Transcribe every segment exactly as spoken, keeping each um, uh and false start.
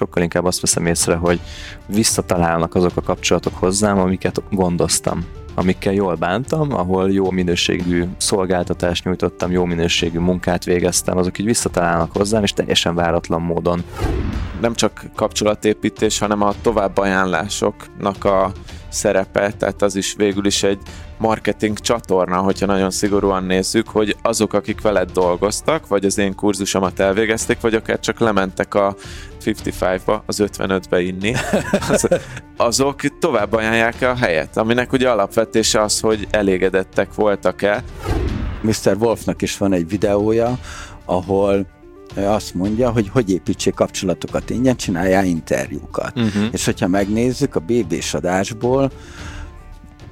sokkal inkább azt veszem észre, hogy visszatalálnak azok a kapcsolatok hozzám, amiket gondoztam, amikkel jól bántam, ahol jó minőségű szolgáltatást nyújtottam, jó minőségű munkát végeztem, azok így visszatalálnak hozzám, és teljesen váratlan módon. Nem csak kapcsolatépítés, hanem a továbbajánlásoknak a szerepe, tehát az is végül is egy marketing csatorna, hogyha nagyon szigorúan nézzük, hogy azok, akik veled dolgoztak, vagy az én kurzusomat elvégezték, vagy akár csak lementek a ötvenötbe, az ötvenötbe inni, az, azok tovább ajánlják a helyet, aminek ugye alapvetése az, hogy elégedettek voltak-e. miszter Wolfnak is van egy videója, ahol azt mondja, hogy hogy építsék kapcsolatokat ingyen, csináljál interjúkat. Uh-huh. És hogyha megnézzük a bé bés adásból,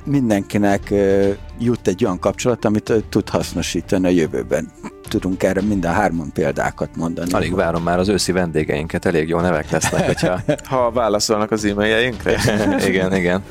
mindenkinek jut egy olyan kapcsolat, amit tud hasznosítani a jövőben. Tudunk erre mind a hárman példákat mondani. Alig várom már az őszi vendégeinket, elég jó nevek lesznek, hogyha... ha válaszolnak az e-mailjeinkre. igen, igen.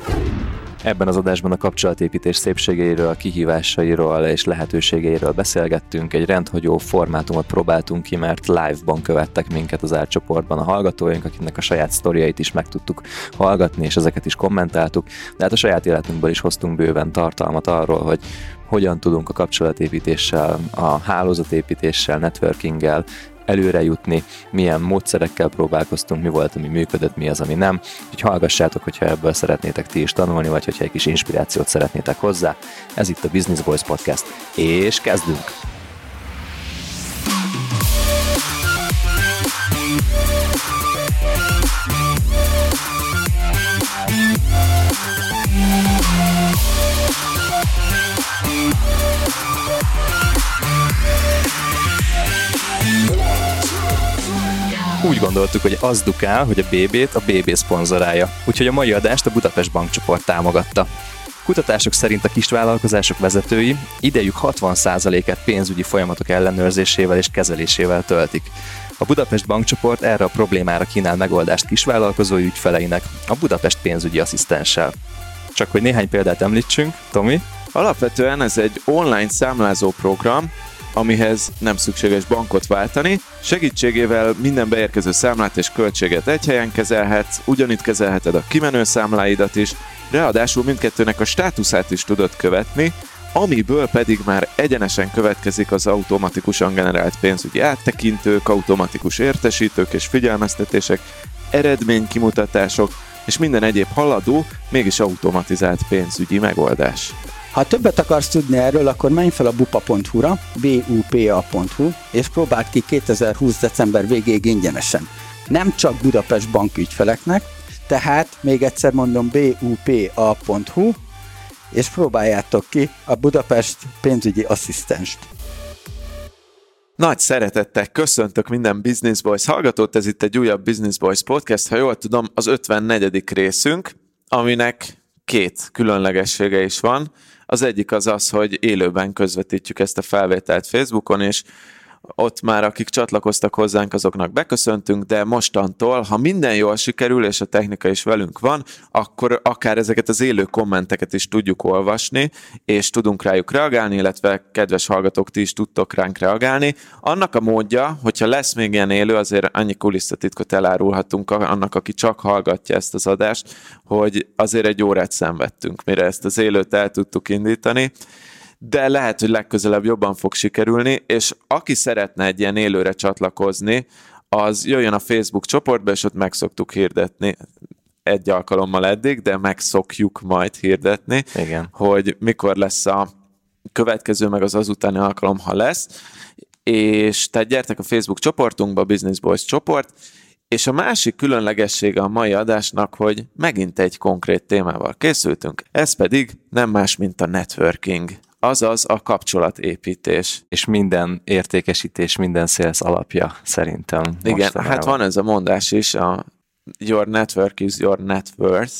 Ebben az adásban a kapcsolatépítés szépségeiről, kihívásairól és lehetőségeiről beszélgettünk, egy rendhagyó formátumot próbáltunk ki, mert live-ban követtek minket az árcsoportban a hallgatóink, akiknek a saját sztoriait is meg tudtuk hallgatni, és ezeket is kommentáltuk, de hát a saját életünkből is hoztunk bőven tartalmat arról, hogy hogyan tudunk a kapcsolatépítéssel, a hálózatépítéssel, networkinggel előre jutni, milyen módszerekkel próbálkoztunk, mi volt, ami működött, mi az, ami nem. Úgyhogy hallgassátok, hogyha ebből szeretnétek ti is tanulni, vagy hogyha egy kis inspirációt szeretnétek hozzá. Ez itt a Business Boys Podcast, és kezdünk! Úgy gondoltuk, hogy az dukál, hogy a bé bét a bé bé szponzorálja, úgyhogy a mai adást a Budapest Bank Csoport támogatta. Kutatások szerint a kisvállalkozások vezetői idejük hatvan százalékát pénzügyi folyamatok ellenőrzésével és kezelésével töltik. A Budapest Bank Csoport erre a problémára kínál megoldást kisvállalkozói ügyfeleinek, a Budapest Pénzügyi Asszisztenssel. Csak hogy néhány példát említsünk, Tomi? Alapvetően ez egy online számlázó program, amihez nem szükséges bankot váltani. Segítségével minden beérkező számlát és költséget egy helyen kezelhetsz, ugyanitt kezelheted a kimenő számláidat is, ráadásul mindkettőnek a státuszát is tudod követni, amiből pedig már egyenesen következik az automatikusan generált pénzügyi áttekintők, automatikus értesítők és figyelmeztetések, eredménykimutatások és minden egyéb haladó, mégis automatizált pénzügyi megoldás. Ha többet akarsz tudni erről, akkor menj fel a bupa pont hu-ra, bupa pont hu, és próbáld ki kétezer-húsz. december végéig ingyenesen. Nem csak Budapest Bank ügyfeleknek, tehát még egyszer mondom, bupa pont hu, és próbáljátok ki a Budapest Pénzügyi Asszisztenst. Nagy szeretettel köszöntök minden Business Boys hallgatót, ez itt egy újabb Business Boys Podcast, ha jól tudom, az ötvennegyedik részünk, aminek két különlegessége is van. Az egyik az az, hogy élőben közvetítjük ezt a felvételt Facebookon, és ott már akik csatlakoztak hozzánk, azoknak beköszöntünk, de mostantól, ha minden jól sikerül, és a technika is velünk van, akkor akár ezeket az élő kommenteket is tudjuk olvasni, és tudunk rájuk reagálni, illetve kedves hallgatók, ti is tudtok ránk reagálni. Annak a módja, hogyha lesz még ilyen élő, azért annyi kulisszatitkot elárulhatunk annak, aki csak hallgatja ezt az adást, hogy azért egy órát szenvedtünk, mire ezt az élőt el tudtuk indítani, de lehet, hogy legközelebb jobban fog sikerülni, és aki szeretne egy ilyen élőre csatlakozni, az jöjjön a Facebook csoportba, és ott meg szoktuk hirdetni egy alkalommal eddig, de meg szokjuk majd hirdetni, igen, hogy mikor lesz a következő, meg az azutáni alkalom, ha lesz. És tehát gyertek a Facebook csoportunkba, Business Boys csoport, és a másik különlegessége a mai adásnak, hogy megint egy konkrét témával készültünk, ez pedig nem más, mint a networking. Azaz a kapcsolatépítés. És minden értékesítés, minden sales alapja szerintem. Igen, mostanában. Hát van ez a mondás is, a your network is your net worth,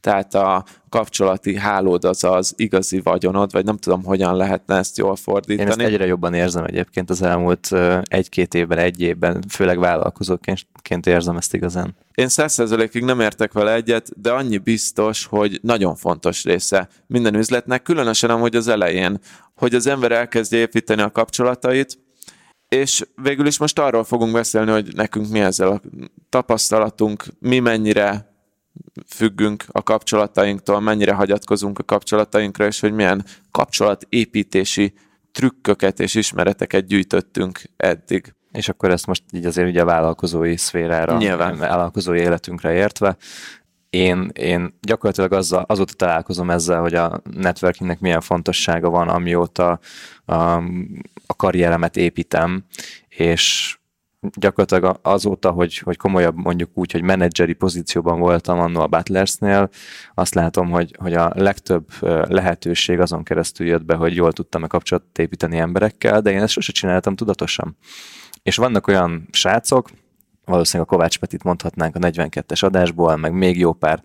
tehát a kapcsolati hálód az az igazi vagyonod, vagy nem tudom, hogyan lehetne ezt jól fordítani. Én ezt egyre jobban érzem egyébként az elmúlt egy-két évben, egy évben, főleg vállalkozóként érzem ezt igazán. Én száz százalékig nem értek vele egyet, de annyi biztos, hogy nagyon fontos része minden üzletnek, különösen amúgy az elején, hogy az ember elkezdje építeni a kapcsolatait, És végül is most arról fogunk beszélni, hogy nekünk mi ezzel a tapasztalatunk, mi mennyire függünk a kapcsolatainktól, mennyire hagyatkozunk a kapcsolatainkra, és hogy milyen kapcsolatépítési trükköket és ismereteket gyűjtöttünk eddig. És akkor ezt most így azért ugye a vállalkozói szférára, nyilván. Vállalkozói életünkre értve. Én, én gyakorlatilag azzal, azóta találkozom ezzel, hogy a networkingnek milyen fontossága van, amióta a, a karrieremet építem, és gyakorlatilag azóta, hogy, hogy komolyabb mondjuk úgy, hogy menedzseri pozícióban voltam annó a Butlersnél, azt látom, hogy, hogy a legtöbb lehetőség azon keresztül jött be, hogy jól tudtam a kapcsolatot építeni emberekkel, de én ezt sose csináltam tudatosan. És vannak olyan srácok, valószínűleg a Kovács Petit mondhatnánk a negyvenkettes adásból, meg még jó pár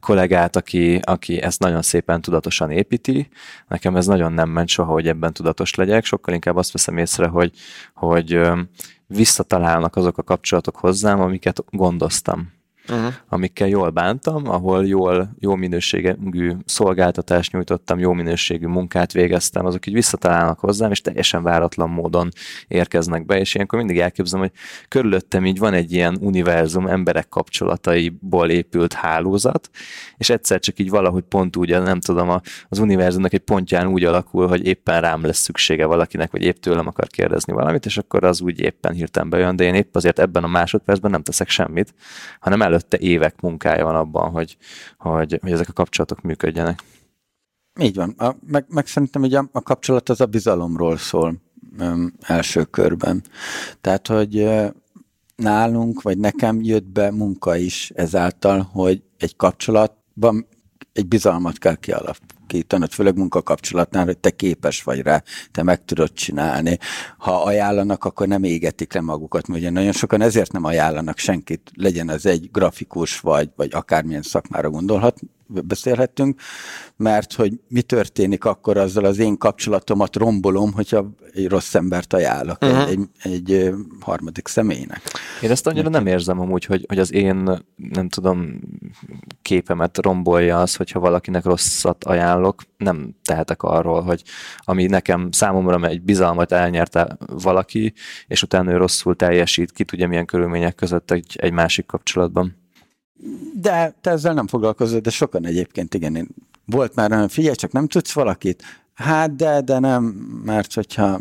kollégát, aki, aki ezt nagyon szépen tudatosan építi. Nekem ez nagyon nem ment soha, hogy ebben tudatos legyek. Sokkal inkább azt veszem észre, hogy, hogy visszatalálnak azok a kapcsolatok hozzám, amiket gondoztam. Uh-huh. Amikkel jól bántam, ahol jól, jó minőségű szolgáltatást nyújtottam, jó minőségű munkát végeztem, azok így visszatalálnak hozzám, és teljesen váratlan módon érkeznek be, és ilyenkor mindig elképzelem, hogy körülöttem így van egy ilyen univerzum emberek kapcsolataiból épült hálózat, és egyszer csak így valahogy pont úgy, nem tudom, az univerzumnak egy pontján úgy alakul, hogy éppen rám lesz szüksége valakinek, vagy épp tőlem akar kérdezni valamit, és akkor az úgy éppen hirtelen bejön, de én épp azért ebben a másodpercben nem teszek semmit, hanem előtt te évek munkája van abban, hogy, hogy, hogy ezek a kapcsolatok működjenek. Így van. A, meg, meg szerintem ugye a kapcsolat az a bizalomról szól öm, első körben. Tehát, hogy ö, nálunk, vagy nekem jött be munka is ezáltal, hogy egy kapcsolatban egy bizalmat kell kialakítanod, főleg munkakapcsolatnál, hogy te képes vagy rá, te meg tudod csinálni. Ha ajánlanak, akkor nem égetik le magukat, mert ugye nagyon sokan ezért nem ajánlanak senkit, legyen ez egy grafikus vagy, vagy akármilyen szakmára gondolhat, beszélhetünk, mert hogy mi történik akkor azzal az én kapcsolatomat rombolom, hogyha egy rossz embert ajánlok uh-huh. egy, egy, egy harmadik személynek. Én ezt annyira nem érzem amúgy, hogy, hogy az én, nem tudom, képemet rombolja az, hogyha valakinek rosszat ajánlok, nem tehetek arról, hogy ami nekem számomra egy bizalmat elnyerte valaki, és utána ő rosszul teljesít, ki tudja milyen körülmények között egy, egy másik kapcsolatban. De te ezzel nem foglalkozol, de sokan egyébként, igen, én volt már olyan, figyelj, csak nem tudsz valakit? Hát de, de nem, mert hogyha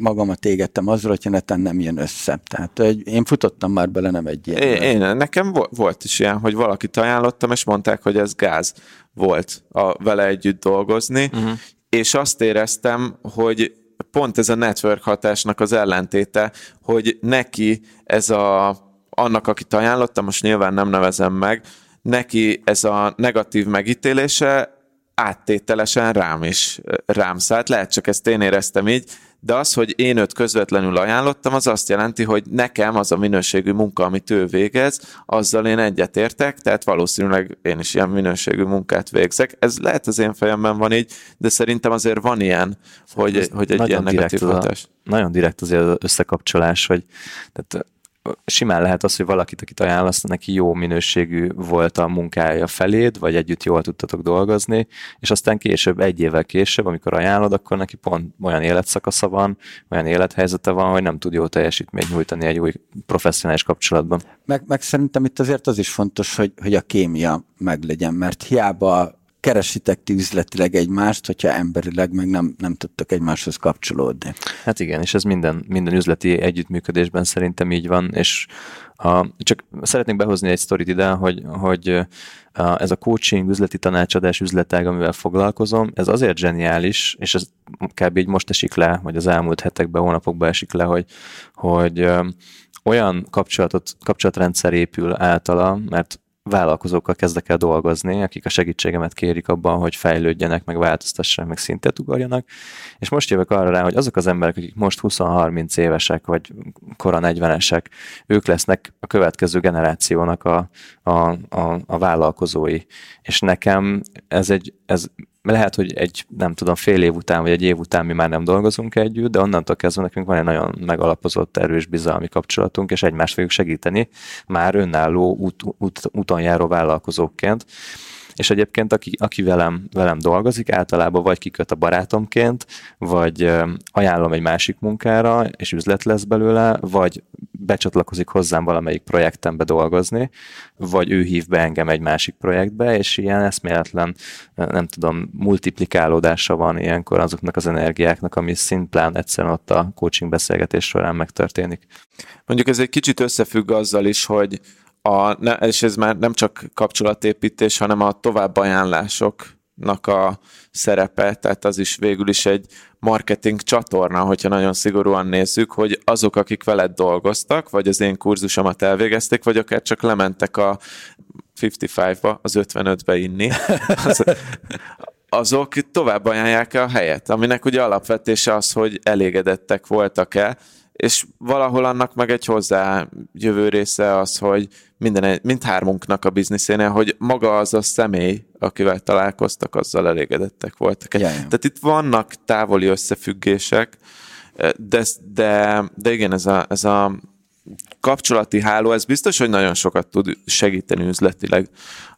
magamat égettem azról, hogyha neten nem jön össze. Tehát én futottam már bele, nem egy ilyen. É, én, nekem volt is ilyen, hogy valakit ajánlottam, és mondták, hogy ez gáz volt a, vele együtt dolgozni, uh-huh. és azt éreztem, hogy pont ez a network hatásnak az ellentéte, hogy neki ez a annak, akit ajánlottam, most nyilván nem nevezem meg, neki ez a negatív megítélése áttételesen rám is rám szállt. Lehet, csak ezt én éreztem így, de az, hogy én őt közvetlenül ajánlottam, az azt jelenti, hogy nekem az a minőségű munka, amit ő végez, azzal én egyetértek, tehát valószínűleg én is ilyen minőségű munkát végzek. Ez lehet az én fejemben van így, de szerintem azért van ilyen, hogy, hogy egy ilyen negatív hatás. Nagyon direkt azért az összekapcsolás, hogy tehát simán lehet az, hogy valakit, akit ajánlasz, neki jó minőségű volt a munkája feléd, vagy együtt jól tudtatok dolgozni, és aztán később, egy évvel később, amikor ajánlod, akkor neki pont olyan életszakasza van, olyan élethelyzete van, hogy nem tud jó teljesítményt nyújtani egy új professzionális kapcsolatban. Meg, meg szerintem itt azért az is fontos, hogy, hogy a kémia meglegyen, mert hiába keresitek ti üzletileg egymást, hogyha emberileg meg nem, nem tudtok egymáshoz kapcsolódni. Hát igen, és ez minden, minden üzleti együttműködésben szerintem így van, és a, csak szeretnék behozni egy sztorit ide, hogy, hogy a, ez a coaching, üzleti tanácsadás üzletág, amivel foglalkozom, ez azért zseniális, és ez kb. Így most esik le, vagy az elmúlt hetekben, hónapokban esik le, hogy, hogy olyan kapcsolatot, kapcsolatrendszer épül általa, mert vállalkozókkal kezdek el dolgozni, akik a segítségemet kérik abban, hogy fejlődjenek, meg változtassanak, meg szintet ugorjanak. És most jövök arra rá, hogy azok az emberek, akik most húsz-harminc évesek, vagy kora negyvenesek, ők lesznek a következő generációnak a, a, a, a vállalkozói. És nekem ez egy... Ez lehet, hogy egy, nem tudom, fél év után, vagy egy év után mi már nem dolgozunk együtt, de onnantól kezdve nekünk van egy nagyon megalapozott, erős bizalmi kapcsolatunk, és egymást fogjuk segíteni már önálló út, út, úton járó vállalkozóként. és egyébként aki, aki velem, velem dolgozik, általában vagy kiköt a barátomként, vagy ajánlom egy másik munkára, és üzlet lesz belőle, vagy becsatlakozik hozzám valamelyik projektembe dolgozni, vagy ő hív be engem egy másik projektbe, és ilyen eszméletlen, nem tudom, multiplikálódása van ilyenkor azoknak az energiáknak, ami szimplán egyszerűen ott a coaching beszélgetés során megtörténik. Mondjuk ez egy kicsit összefügg azzal is, hogy a, és ez már nem csak kapcsolatépítés, hanem a továbbajánlásoknak a szerepe, tehát az is végül is egy marketing csatorna, hogyha nagyon szigorúan nézzük, hogy azok, akik veled dolgoztak, vagy az én kurzusomat elvégezték, vagy akár csak lementek a ötvenötbe, az ötvenötbe inni, az, azok tovább ajánlják a helyet, aminek ugye alapvetése az, hogy elégedettek voltak-e, és valahol annak meg egy hozzájövő része az, hogy minden, mindhármunknak a bizniszénél, hogy maga az a személy, akivel találkoztak, azzal elégedettek voltak. Jaj. Tehát itt vannak távoli összefüggések, de, de, de igen, ez a, ez a kapcsolati háló, ez biztos, hogy nagyon sokat tud segíteni üzletileg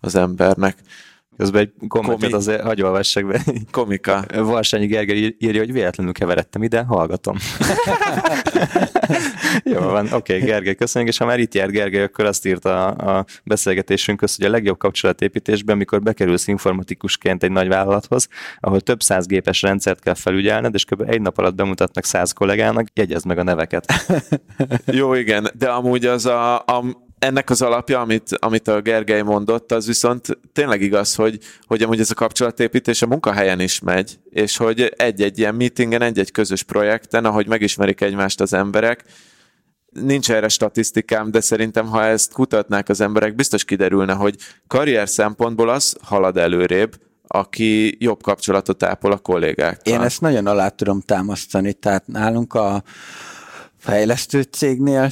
az embernek. Közben egy kommentet azért hagyj olvassak be. Komika. Varsányi Gergely írja, hogy véletlenül keveredtem ide, hallgatom. Jó van, oké, okay, Gergely, köszönjük, és ha már itt jár Gergely, akkor azt írt a, a beszélgetésünk közt, hogy a legjobb kapcsolatépítésben, amikor bekerülsz informatikusként egy nagy vállalathoz, ahol több száz gépes rendszert kell felügyelned, és kb. Egy nap alatt bemutatnak száz kollégának, jegyezd meg a neveket. Jó, igen, de amúgy az a... a ennek az alapja, amit, amit a Gergely mondott, az viszont tényleg igaz, hogy, hogy amúgy ez a kapcsolatépítés a munkahelyen is megy, és hogy egy-egy ilyen meetingen, egy-egy közös projekten, ahogy megismerik egymást az emberek, nincs erre statisztikám, de szerintem, ha ezt kutatnák az emberek, biztos kiderülne, hogy karrier szempontból az halad előrébb, aki jobb kapcsolatot ápol a kollégákkal. Én ezt nagyon alá tudom támasztani, tehát nálunk a fejlesztő cégnél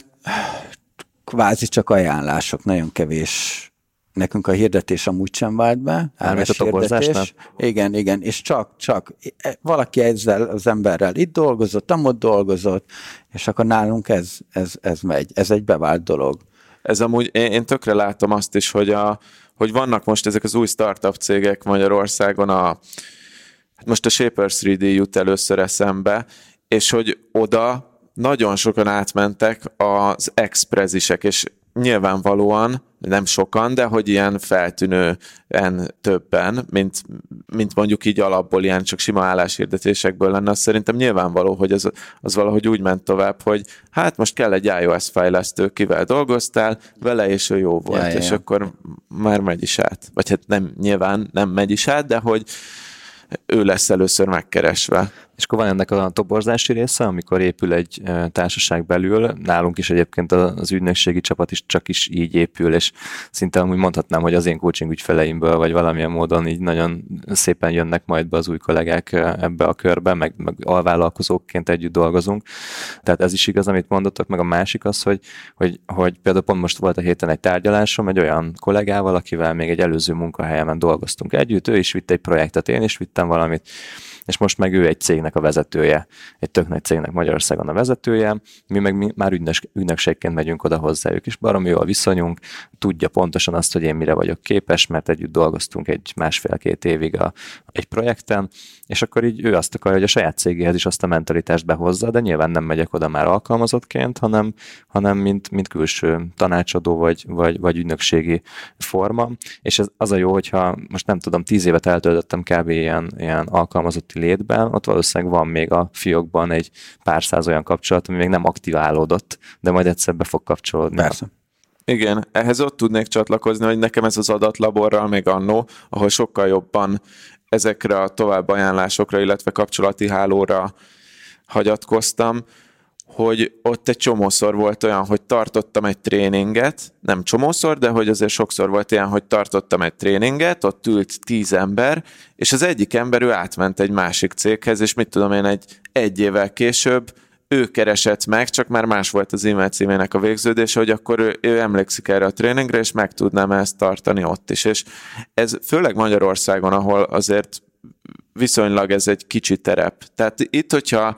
kvázi csak ajánlások, nagyon kevés. Nekünk a hirdetés amúgy sem vált be. Elmes hirdetés. Igen, igen, és csak, csak valaki ezzel az emberrel itt dolgozott, amott dolgozott, és akkor nálunk ez, ez, ez megy. Ez egy bevált dolog. Ez amúgy, én, én tökre látom azt is, hogy, a, hogy vannak most ezek az új startup cégek Magyarországon, a, most a Shapers három dé jut először eszembe, és hogy oda nagyon sokan átmentek az ex-prezisek, és nyilvánvalóan, nem sokan, de hogy ilyen feltűnően többen, mint, mint mondjuk így alapból ilyen csak sima álláshirdetésekből lenne, az szerintem nyilvánvaló, hogy az, az valahogy úgy ment tovább, hogy hát most kell egy iOS fejlesztő, kivel dolgoztál, vele és ő jó volt, ja, és ja. Akkor már megy is át. Vagy hát nem, nyilván nem megy is át, de hogy ő lesz először megkeresve. És akkor van ennek a toborzási része, amikor épül egy társaság belül, nálunk is egyébként az ügynökségi csapat is csak is így épül, és szinte amúgy mondhatnám, hogy az én coaching ügyfeleimből, vagy valamilyen módon így nagyon szépen jönnek majd be az új kollégák ebbe a körbe, meg, meg alvállalkozóként együtt dolgozunk. Tehát ez is igaz, amit mondottak, meg a másik az, hogy, hogy, hogy például pont most volt a héten egy tárgyalásom egy olyan kollégával, akivel még egy előző munkahelyemen dolgoztunk együtt, ő is vitt egy projektet, én is vittem valamit, és most meg ő egy cégnek a vezetője, egy tök nagy cégnek Magyarországon a vezetője, mi meg mi már ügynös, ügynökségként megyünk oda hozzájuk, és baromi jól viszonyunk, tudja pontosan azt, hogy én mire vagyok képes, mert együtt dolgoztunk egy másfél-két évig a, egy projekten, és akkor így ő azt akarja, hogy a saját cégéhez is azt a mentalitást behozza, de nyilván nem megyek oda már alkalmazottként, hanem, hanem mint, mint külső tanácsadó vagy, vagy, vagy ügynökségi forma, és ez az a jó, hogyha most nem tudom, tíz évet eltöltöttem kb. ilyen, ilyen alkalmazotti létben, ott valószínűleg van még a fiókban egy pár száz olyan kapcsolat, ami még nem aktiválódott, de majd egyszer be fog kapcsolódni. Persze. Igen, ehhez ott tudnék csatlakozni, hogy nekem ez az adatlaborral még annó, ahol sokkal jobban ezekre a továbbajánlásokra, illetve kapcsolati hálóra hagyatkoztam, hogy ott egy csomószor volt olyan, hogy tartottam egy tréninget, nem csomószor, de hogy azért sokszor volt ilyen, hogy tartottam egy tréninget, ott ült tíz ember, és az egyik ember ő átment egy másik céghez, és mit tudom én, egy, egy évvel később ő keresett meg, csak már más volt az e-mail címének a végződése, hogy akkor ő, ő emlékszik erre a tréningre, és meg tudnám ezt tartani ott is. És ez főleg Magyarországon, ahol azért viszonylag ez egy kicsi terep. Tehát itt, hogyha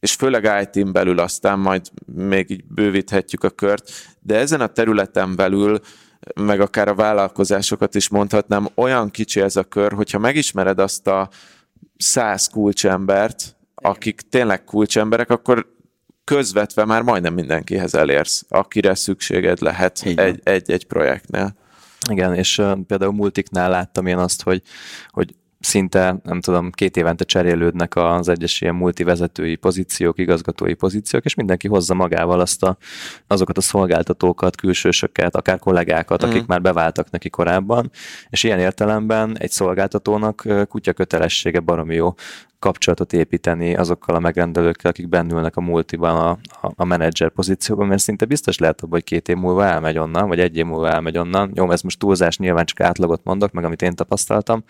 és főleg í té-n belül, aztán majd még így bővíthetjük a kört, de ezen a területen belül meg akár a vállalkozásokat is mondhatnám, olyan kicsi ez a kör, hogyha megismered azt a száz kulcsembert, akik tényleg kulcsemberek, akkor közvetve már majdnem mindenkihez elérsz, akire szükséged lehet egy-egy projektnél. Igen, és uh, például Multiknál láttam én azt, hogy, hogy szinte, nem tudom, két évente cserélődnek az egyes ilyen multivezetői pozíciók, igazgatói pozíciók, és mindenki hozza magával azt a, azokat a szolgáltatókat, külsősöket, akár kollégákat, akik mm. már beváltak neki korábban, és ilyen értelemben egy szolgáltatónak kutya kötelessége baromi jó kapcsolatot építeni azokkal a megrendelőkkel, akik bennülnek a multiban a, a, a menedzser pozícióban, mert szinte biztos lehet abban, hogy két év múlva elmegy onnan, vagy egy év múlva elmegy onnan. Jó, ez most túlzás, nyilván csak átlagot mondok, meg amit én tapasztaltam,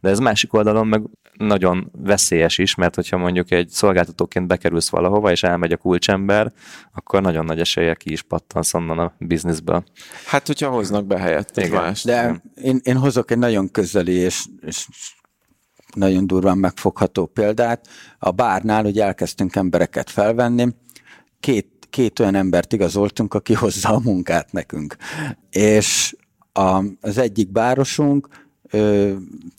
de ez másik oldalon meg nagyon veszélyes is, mert hogyha mondjuk egy szolgáltatóként bekerülsz valahova, és elmegy a kulcsember, akkor nagyon nagy eséllyel ki is pattansz onnan a bizniszből. Hát, hogyha hoznak be helyett más. De én, én hozok egy nagyon közeli és, és nagyon durván megfogható példát. A bárnál ugye elkezdtünk embereket felvenni, két, két olyan embert igazoltunk, aki hozza a munkát nekünk. És a, az egyik bárosunk ö,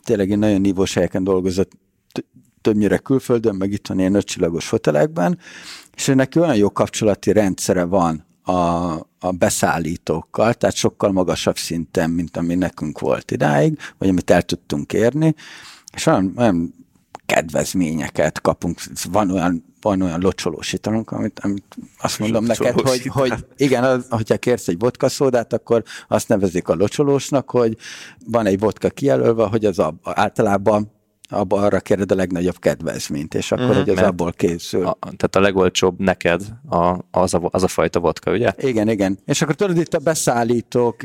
tényleg nagyon nívós helyeken dolgozott, többnyire külföldön, meg itt van ilyen ötcsillagos hotelekben, és neki olyan jó kapcsolati rendszere van a, a beszállítókkal, tehát sokkal magasabb szinten, mint ami nekünk volt idáig, vagy amit el tudtunk érni, és olyan, olyan kedvezményeket kapunk, van olyan, van olyan locsolósítanunk, amit, amit azt mondom neked, hogy, hogy igen, az, hogyha kérsz egy vodka szódát, akkor azt nevezik a locsolósnak, hogy van egy vodka kijelölve, hogy az a, általában abba arra kéred a legnagyobb kedvezményt, és akkor, mm, hogy az abból készül. A, tehát a legolcsóbb neked a, az, a, az a fajta vodka, ugye? Igen, igen. És akkor tudod, itt a beszállítók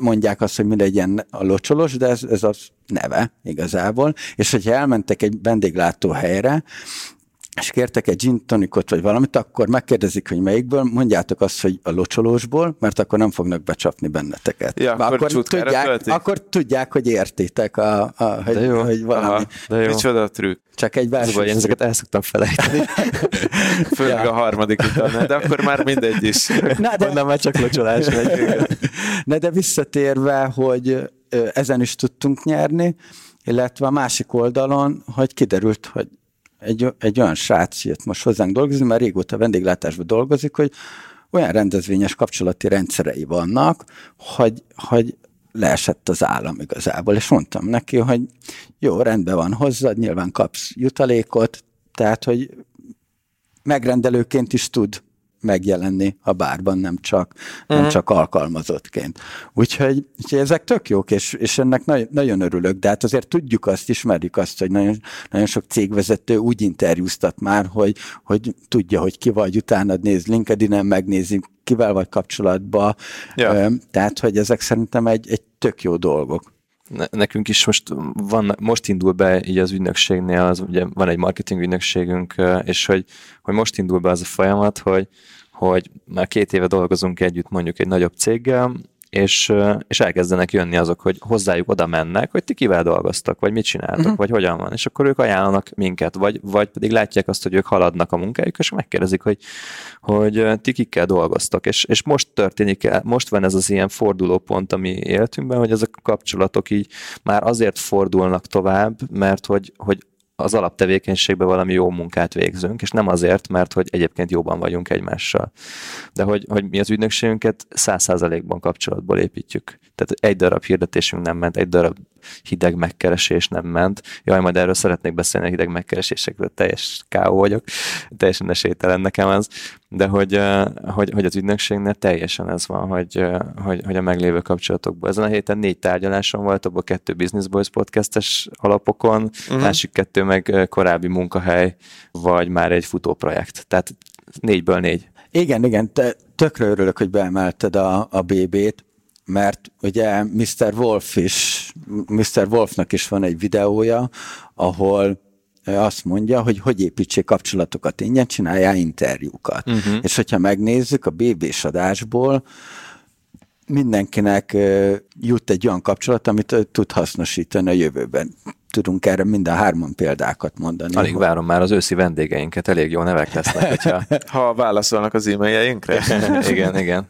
mondják azt, hogy mi legyen a locsolós, de ez, ez az neve igazából. És hogyha elmentek egy vendéglátóhelyre, és kértek egy gin tonicot vagy valamit, akkor megkérdezik, hogy melyikből, mondjátok azt, hogy a locsolósból, mert akkor nem fognak becsapni benneteket. Ja, akkor, akkor, tudják, akkor tudják, hogy értitek, a, a, hogy, jó, hogy valami. Aha, micsoda a trükk. Csak egy bársos trükk. Én ezeket el szoktam felejteni. Főleg ja. A harmadik után, de akkor már mindegy is. Na, de... Onnan már csak locsolás. Na de visszatérve, hogy ezen is tudtunk nyerni, illetve a másik oldalon, hogy kiderült, hogy Egy, egy olyan srác jött most hozzánk dolgozni, mert régóta vendéglátásban dolgozik, hogy olyan rendezvényes kapcsolati rendszerei vannak, hogy, hogy leesett az állam igazából. És mondtam neki, hogy jó, rendben van hozzad, nyilván kapsz jutalékot, tehát, hogy megrendelőként is tud megjelenni a bárban, nem csak, uh-huh. nem csak alkalmazottként. Úgyhogy, úgyhogy ezek tök jók, és, és ennek nagyon, nagyon örülök, de hát azért tudjuk azt, ismerjük azt, hogy nagyon, nagyon sok cégvezető úgy interjúztat már, hogy, hogy tudja, hogy ki vagy, utána néz LinkedIn-en, megnézi, kivel vagy kapcsolatban. Ja. Tehát, hogy ezek szerintem egy, egy tök jó dolgok. Nekünk is most van, most indul be így az ügynökségnél, az, ugye van egy marketing ügynökségünk, és hogy, hogy most indul be az a folyamat, hogy, hogy már két éve dolgozunk együtt mondjuk egy nagyobb céggel, és, és elkezdenek jönni azok, hogy hozzájuk oda mennek, hogy ti kivel dolgoztak, vagy mit csináltok, uh-huh. vagy hogyan van, és akkor ők ajánlanak minket, vagy, vagy pedig látják azt, hogy ők haladnak a munkájuk, és megkérdezik, hogy, hogy ti kikkel dolgoztak, és, és most történik el, most van ez az ilyen fordulópont a mi életünkben, hogy ezek a kapcsolatok így már azért fordulnak tovább, mert hogy, hogy az alaptevékenységben valami jó munkát végzünk, és nem azért, mert hogy egyébként jóban vagyunk egymással. De hogy, hogy mi az ügynökségünket száz százalékban kapcsolatból építjük. Tehát egy darab hirdetésünk nem ment, egy darab hideg megkeresés nem ment. Jaj, majd erről szeretnék beszélni a hideg megkeresésekről, teljes ká ó vagyok, teljesen esélytelen nekem ez. De hogy, hogy, hogy az ügynökségnél teljesen ez van, hogy, hogy, hogy a meglévő kapcsolatokból. Ezen a héten négy tárgyaláson volt, abból kettő Business Boys podcastes alapokon, uh-huh. másik kettő meg korábbi munkahely, vagy már egy futóprojekt. Tehát négyből négy. Igen, igen, te tökre örülök, hogy beemelted a, a bé bét, mert ugye miszter Wolf is, miszter Wolfnak is van egy videója, ahol azt mondja, hogy hogy építsék kapcsolatokat ingyen, csináljál interjúkat. Uh-huh. És hogyha megnézzük a bé bés adásból, mindenkinek jut egy olyan kapcsolat, amit tud hasznosítani a jövőben. tudunk erre mind a hárman példákat mondani. Alig várom már az őszi vendégeinket, elég jó nevek lesznek, hogyha... ha válaszolnak az e-mailjeinkre. igen, igen. igen.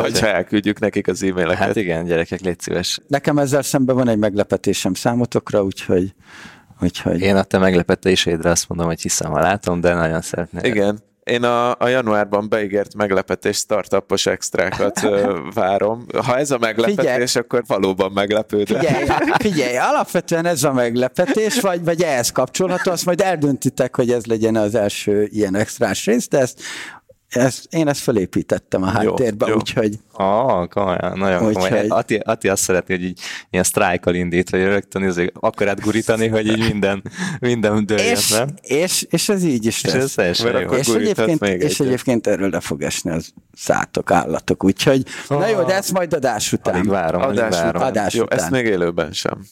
Hogy ha elküldjük nekik az e-maileket. Hát igen, gyerekek, légy szíves. Nekem ezzel szemben van egy meglepetésem számotokra, úgyhogy... úgyhogy... Én a te meglepetésédre azt mondom, hogy hiszem, ha látom, de nagyon szeretném. Igen. Én a, a januárban beígért meglepetés startupos extrákat ö, várom. Ha ez a meglepetés, figyelj, akkor valóban meglepődöm. Figyelj, figyelj, alapvetően ez a meglepetés, vagy, vagy ehhez kapcsolható, azt majd eldöntitek, hogy ez legyen az első ilyen extrás rész, de ezt, ezt, én ezt felépítettem a háttérbe, úgyhogy... Ah, komolyan, nagyon úgy, komolyan. Hogy... Ati, Ati azt szereti, hogy így ilyen sztrájkkal indít, hogy rögtön akkorát gurítani, hogy így minden, minden dőljön, nem? És, és ez így is lesz. És ez teljesen jó. És, egyébként, és egyébként erről le fog esni az szátok, állatok, úgyhogy ah, na jó, de ez majd adás után. Alig várom, adás alig várom. Adás jó, után. Ezt még élőben sem.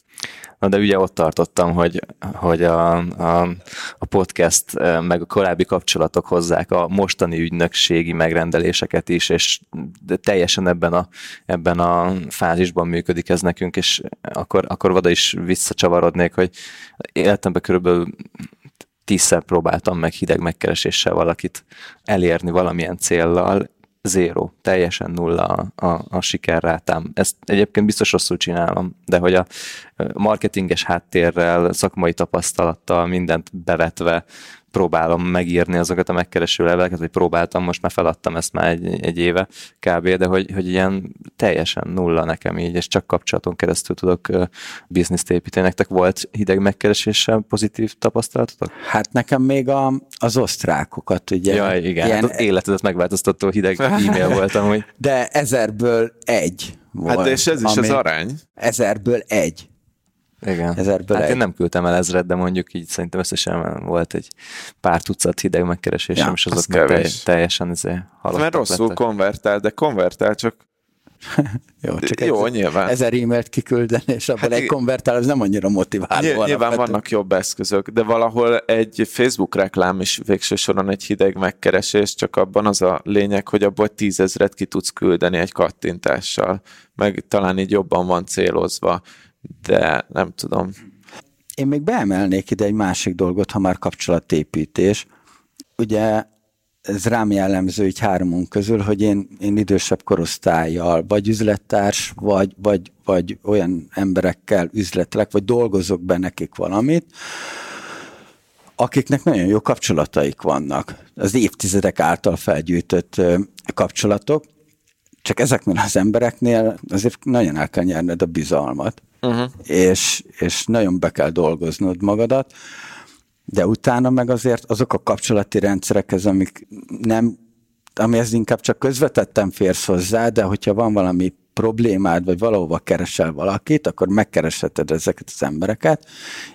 Na de ugye ott tartottam, hogy, hogy a, a, a podcast meg a korábbi kapcsolatok hozzák a mostani ügynökségi megrendeléseket is, és teljes Ebben a, ebben a fázisban működik ez nekünk, és akkor, akkor oda is visszacsavarodnék, hogy életemben körülbelül tízszer próbáltam meg hideg megkereséssel valakit elérni valamilyen céllal, zéro, teljesen nulla a, a, a sikerrátám. Ezt egyébként biztos rosszul csinálom, de hogy a marketinges háttérrel, szakmai tapasztalattal, mindent bevetve próbálom megírni azokat a megkereső leveleket, hogy próbáltam, most már feladtam ezt már egy, egy éve kb., de hogy, hogy ilyen teljesen nulla nekem így, és csak kapcsolaton keresztül tudok bizniszt építeni. Nektek volt hideg megkereséssel pozitív tapasztalatotok? Hát nekem még a, az osztrákokat, ugye. Jaj, igen, ilyen... hát az életedet megváltoztató hideg e-mail voltam, hogy... De ezerből egy volt. Hát és ez is az arány. Ezerből egy. Igen. Ezerből hát egy. Én nem küldtem el ezret, de mondjuk így szerintem összesen volt egy pár tucat hideg megkeresésem, ja, és azokkal telj, teljesen halottak. Mert rosszul lettek. konvertál, de konvertál csak jó, csak jó ezer, nyilván. Ezer e-mailt kiküldeni, és abban hát egy konvertál, az nem annyira motiváló. Nyilván vannak jobb eszközök, de valahol egy Facebook reklám is végső soron egy hideg megkeresés, csak abban az a lényeg, hogy abból tízezret ki tudsz küldeni egy kattintással, meg talán így jobban van célozva. De nem tudom. Én még beemelnék ide egy másik dolgot, ha már kapcsolatépítés. Ugye ez rám jellemző így háromunk közül, hogy én, én idősebb korosztályjal, vagy üzlettárs, vagy, vagy, vagy olyan emberekkel üzletelek, vagy dolgozok be nekik valamit, akiknek nagyon jó kapcsolataik vannak. Az évtizedek által felgyűjtött kapcsolatok. Csak ezeknél az embereknél azért nagyon el kell nyerned a bizalmat, uh-huh. és, és nagyon be kell dolgoznod magadat, de utána meg azért azok a kapcsolati rendszerekhez, amik nem, amihez inkább csak közvetetten férsz hozzá, de hogyha van valami problémád, vagy valahova keresel valakit, akkor megkeresheted ezeket az embereket,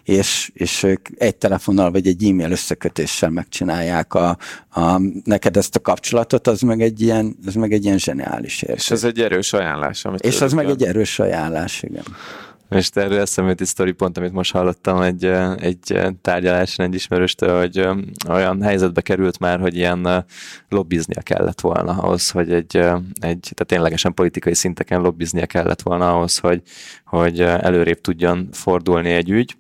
és, és ők egy telefonnal, vagy egy e-mail összekötéssel megcsinálják a, a, neked ezt a kapcsolatot, az meg egy ilyen, az meg egy ilyen zseniális érték. És ez egy erős ajánlás. Amit és az meg egy erős ajánlás, igen. És erről eszembe jut egy sztori pont, amit most hallottam egy, egy tárgyaláson egy ismerőstől, hogy olyan helyzetbe került már, hogy ilyen lobbiznia kellett volna ahhoz, hogy egy, egy tehát ténylegesen politikai szinteken lobbiznia kellett volna ahhoz, hogy, hogy előrébb tudjon fordulni egy ügy.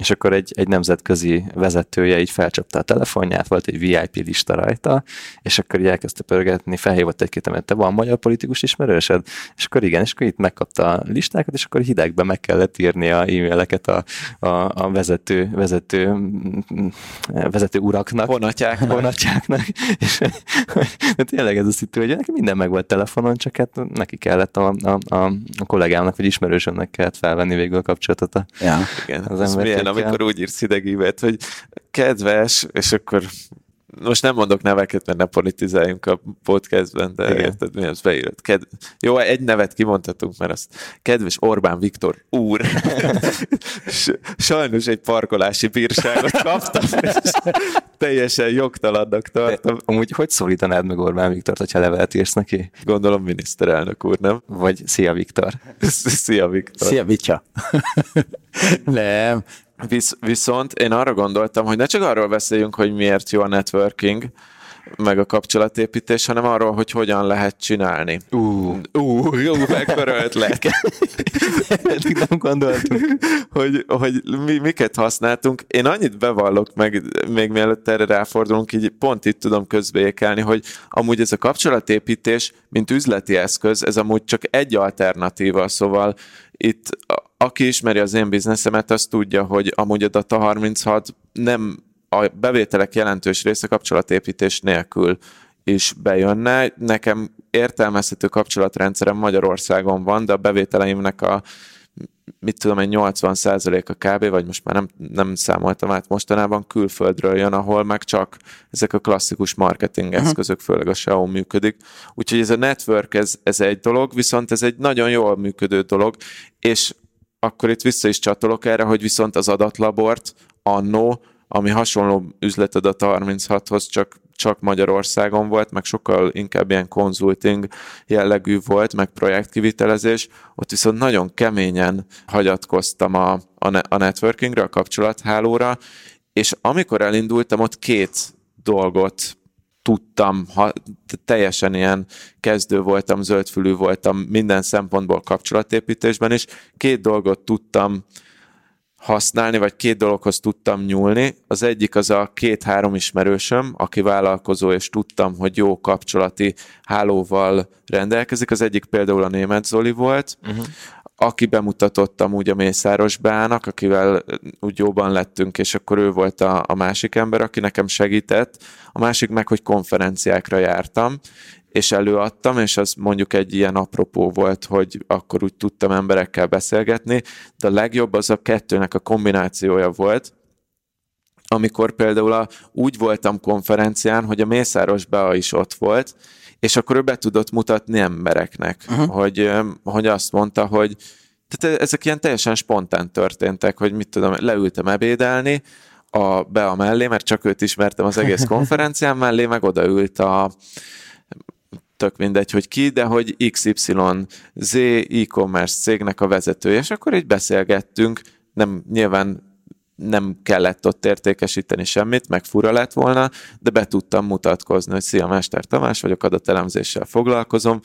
És akkor egy, egy nemzetközi vezetője így felcsapta a telefonját, volt egy vé i pé lista rajta, és akkor így elkezdte pörgetni, felhívott egy-két ember, te van magyar politikus ismerősed? És akkor igen, és akkor itt megkapta a listákat, és akkor hidegben meg kellett írni a e-maileket a, a, a vezető, vezető, vezető uraknak. Honatjáknak. Honatjáknak. És tényleg ez a szitu, hogy neki minden meg volt telefonon, csak hát neki kellett a, a, a kollégámnak, vagy ismerősömnek kellett felvenni végül a kapcsolatot a, ja. igen, az embert. Amikor úgy írsz hideg ívet, hogy kedves, és akkor most nem mondok neveket, mert ne politizáljunk a podcastben, de igen. Érted, mi az beírod. Kedv... Jó, egy nevet kimondhatunk, mert azt kedves Orbán Viktor úr. Sajnos egy parkolási bírságot kaptam, és teljesen jogtalannak tartom. De, amúgy hogy szólítanád meg Orbán Viktort, hogyha levelet írsz neki? Gondolom miniszterelnök úr, nem? Vagy szia Viktor. Szia Viktor. Szia Vicsa. Nem. Visz, viszont én arra gondoltam, hogy ne csak arról beszéljünk, hogy miért jó a networking, meg a kapcsolatépítés, hanem arról, hogy hogyan lehet csinálni. Ú, ú, jó, megpörölt lett. Eddig nem gondoltunk. hogy, hogy mi, miket használtunk. Én annyit bevallok, meg még mielőtt erre ráfordulunk, így pont itt tudom közbeékelni, hogy amúgy ez a kapcsolatépítés, mint üzleti eszköz, ez amúgy csak egy alternatíva, szóval itt aki ismeri az én bizneszemet, az tudja, hogy amúgy a Data harminchat nem a bevételek jelentős része kapcsolatépítés nélkül is bejönne. Nekem értelmezhető kapcsolatrendszerem Magyarországon van, de a bevételeimnek a mit tudom én, nyolcvan százaléka kb, vagy most már nem, nem számoltam át mostanában, külföldről jön, ahol meg csak ezek a klasszikus marketing eszközök, főleg a es e o működik. Úgyhogy ez a network, ez, ez egy dolog, viszont ez egy nagyon jól működő dolog, és akkor itt vissza is csatolok erre, hogy viszont az adatlabort annó, ami hasonló üzletadat a harminchathoz, csak, csak Magyarországon volt, meg sokkal inkább ilyen konzulting jellegű volt, meg projektkivitelezés, ott viszont nagyon keményen hagyatkoztam a, a networkingre, a kapcsolathálóra, és amikor elindultam, ott két dolgot tudtam, ha, teljesen ilyen kezdő voltam, zöldfülű voltam, minden szempontból kapcsolatépítésben is, két dolgot tudtam használni, vagy két dologhoz tudtam nyúlni. Az egyik az a két-három ismerősöm, aki vállalkozó, és tudtam, hogy jó kapcsolati hálóval rendelkezik. Az egyik például a Németh Zoli volt, uh-huh. aki bemutatottam úgy a Mészáros Beának, akivel úgy jóban lettünk, és akkor ő volt a, a másik ember, aki nekem segített. A másik meg, hogy konferenciákra jártam, és előadtam, és az mondjuk egy ilyen apropó volt, hogy akkor úgy tudtam emberekkel beszélgetni, de a legjobb az a kettőnek a kombinációja volt, amikor például a, úgy voltam konferencián, hogy a Mészáros Bea is ott volt, és akkor ő be tudott mutatni embereknek, uh-huh. hogy, hogy azt mondta, hogy tehát ezek ilyen teljesen spontán történtek, hogy mit tudom, leültem ebédelni a Bea mellé, mert csak őt ismertem az egész konferencián mellé, meg odaült a tök mindegy, hogy ki, de hogy iksz ipszilon zé e-commerce cégnek a vezetője, és akkor így beszélgettünk, nem, nyilván nem kellett ott értékesíteni semmit, meg fura lett volna, de be tudtam mutatkozni, hogy szia, Mester Tamás vagyok, adatelemzéssel foglalkozom.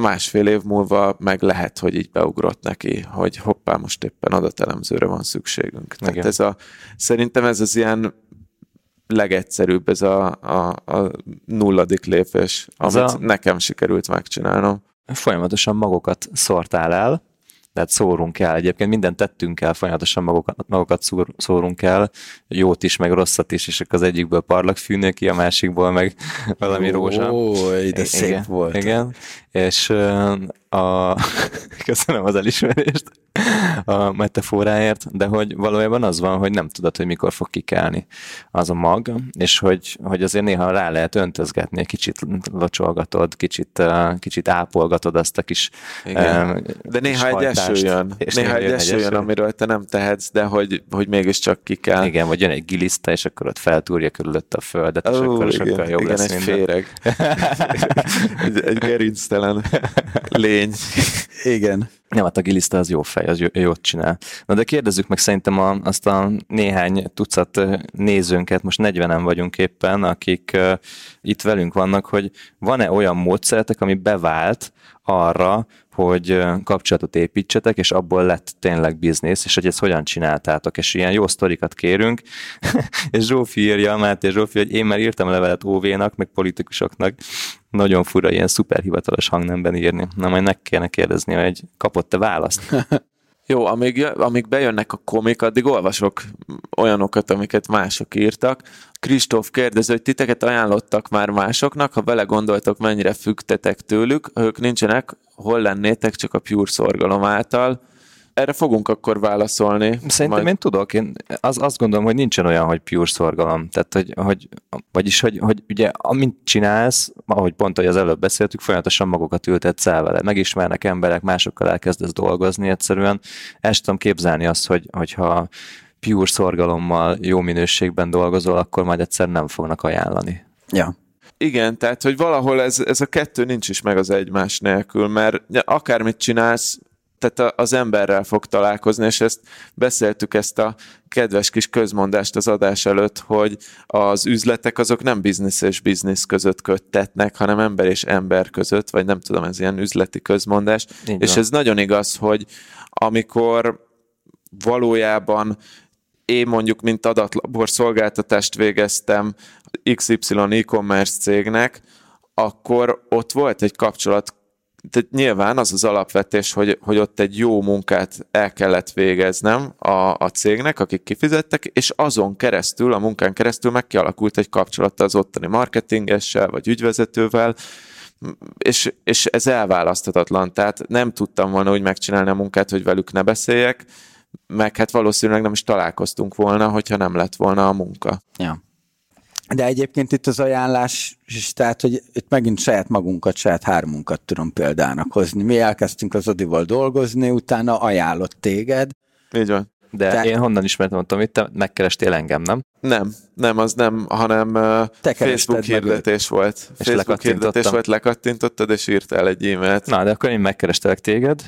Másfél év múlva meg lehet, hogy így beugrott neki, hogy hoppá, most éppen adatelemzőre van szükségünk. Igen. Tehát ez a, szerintem ez az ilyen legegyszerűbb, ez a, a, a nulladik lépés, amit a... nekem sikerült megcsinálnom. Folyamatosan magokat szórtál el, tehát szórunk el. Egyébként mindent tettünk el, folyamatosan magokat, magokat szór, szórunk el, jót is, meg rosszat is, és az egyikből parlagfűnő ki, a másikból meg valami rózsa. Ó, de szép volt. Igen, és a... köszönöm az elismerést a metaforáért, de hogy valójában az van, hogy nem tudod, hogy mikor fog kikelni az a mag, és hogy, hogy azért néha rá lehet öntözgetni, kicsit locsolgatod, kicsit, kicsit ápolgatod azt a kis igen. De néha egy eső jön, néha egy eső jön, amiről te nem tehetsz, de hogy, hogy mégiscsak ki kell. Igen, vagy jön egy giliszta, és akkor ott feltúrja körülött a földet, és oh, akkor sokkal jobb igen, lesz egy minden. Féreg. egy, egy gerinctelen lény. Igen. Nem, hát a giliszta az jó fej, az jót csinál. Na de kérdezzük meg szerintem a, azt a néhány tucat nézőnket, most negyvenen vagyunk éppen, akik uh, itt velünk vannak, hogy van-e olyan módszeretek, ami bevált arra, hogy kapcsolatot építsetek, és abból lett tényleg biznisz, és hogy ezt hogyan csináltátok, és ilyen jó sztorikat kérünk, és Zsófi írja, Máté Zsófi, hogy én már írtam levelet ó vé-nak, meg politikusoknak, nagyon fura ilyen szuperhivatalos hangnemben írni. Na majd meg kellene kérdezni, hogy kapott-e választ? Jó, amíg, amíg bejönnek a komik, addig olvasok olyanokat, amiket mások írtak. Kristóf kérdező, hogy titeket ajánlottak már másoknak, ha belegondoltok, mennyire függtetek tőlük, ha ők nincsenek, hol lennétek csak a pure szorgalom által. Erre fogunk akkor válaszolni. Szerintem majd... én tudok, én az, azt gondolom, hogy nincsen olyan, hogy pure szorgalom. Tehát, hogy, hogy, vagyis, hogy, hogy ugye amint csinálsz, ahogy pont, ahogy az előbb beszéltük, folyamatosan magokat ültetsz el vele. Megismernek emberek, másokkal elkezdesz dolgozni egyszerűen. El sem tudom képzelni azt, hogy, hogyha pure szorgalommal jó minőségben dolgozol, akkor majd egyszer nem fognak ajánlani. Ja. Igen, tehát, hogy valahol ez, ez a kettő nincs is meg az egymás nélkül, mert akármit csinálsz, tehát az emberrel fog találkozni, és ezt beszéltük, ezt a kedves kis közmondást az adás előtt, hogy az üzletek azok nem biznisz és biznisz között köttetnek, hanem ember és ember között, vagy nem tudom, ez ilyen üzleti közmondás. Így és van. Ez nagyon igaz, hogy amikor valójában én mondjuk, mint Adatlabor szolgáltatást végeztem iksz ipszilon e-commerce cégnek, akkor ott volt egy kapcsolat. Tehát nyilván az az alapvetés, hogy, hogy ott egy jó munkát el kellett végeznem a, a cégnek, akik kifizettek, és azon keresztül, a munkán keresztül meg kialakult egy kapcsolata az ottani marketingessel, vagy ügyvezetővel, és, és ez elválaszthatatlan. Tehát nem tudtam volna úgy megcsinálni a munkát, hogy velük ne beszéljek, meg hát valószínűleg nem is találkoztunk volna, hogyha nem lett volna a munka. Ja. De egyébként itt az ajánlás, és tehát, hogy itt megint saját magunkat, saját hármunkat tudom példának hozni. Mi elkezdtünk az Adival dolgozni, utána ajánlott téged. Így van. De tehát... én honnan ismertem, mondtam, hogy te megkerestél engem, nem? Nem, nem, az nem, hanem Facebook hirdetés volt. És Facebook hirdetés volt, lekattintottad, és írtál egy e-mailt. Na, de akkor én megkerestelek téged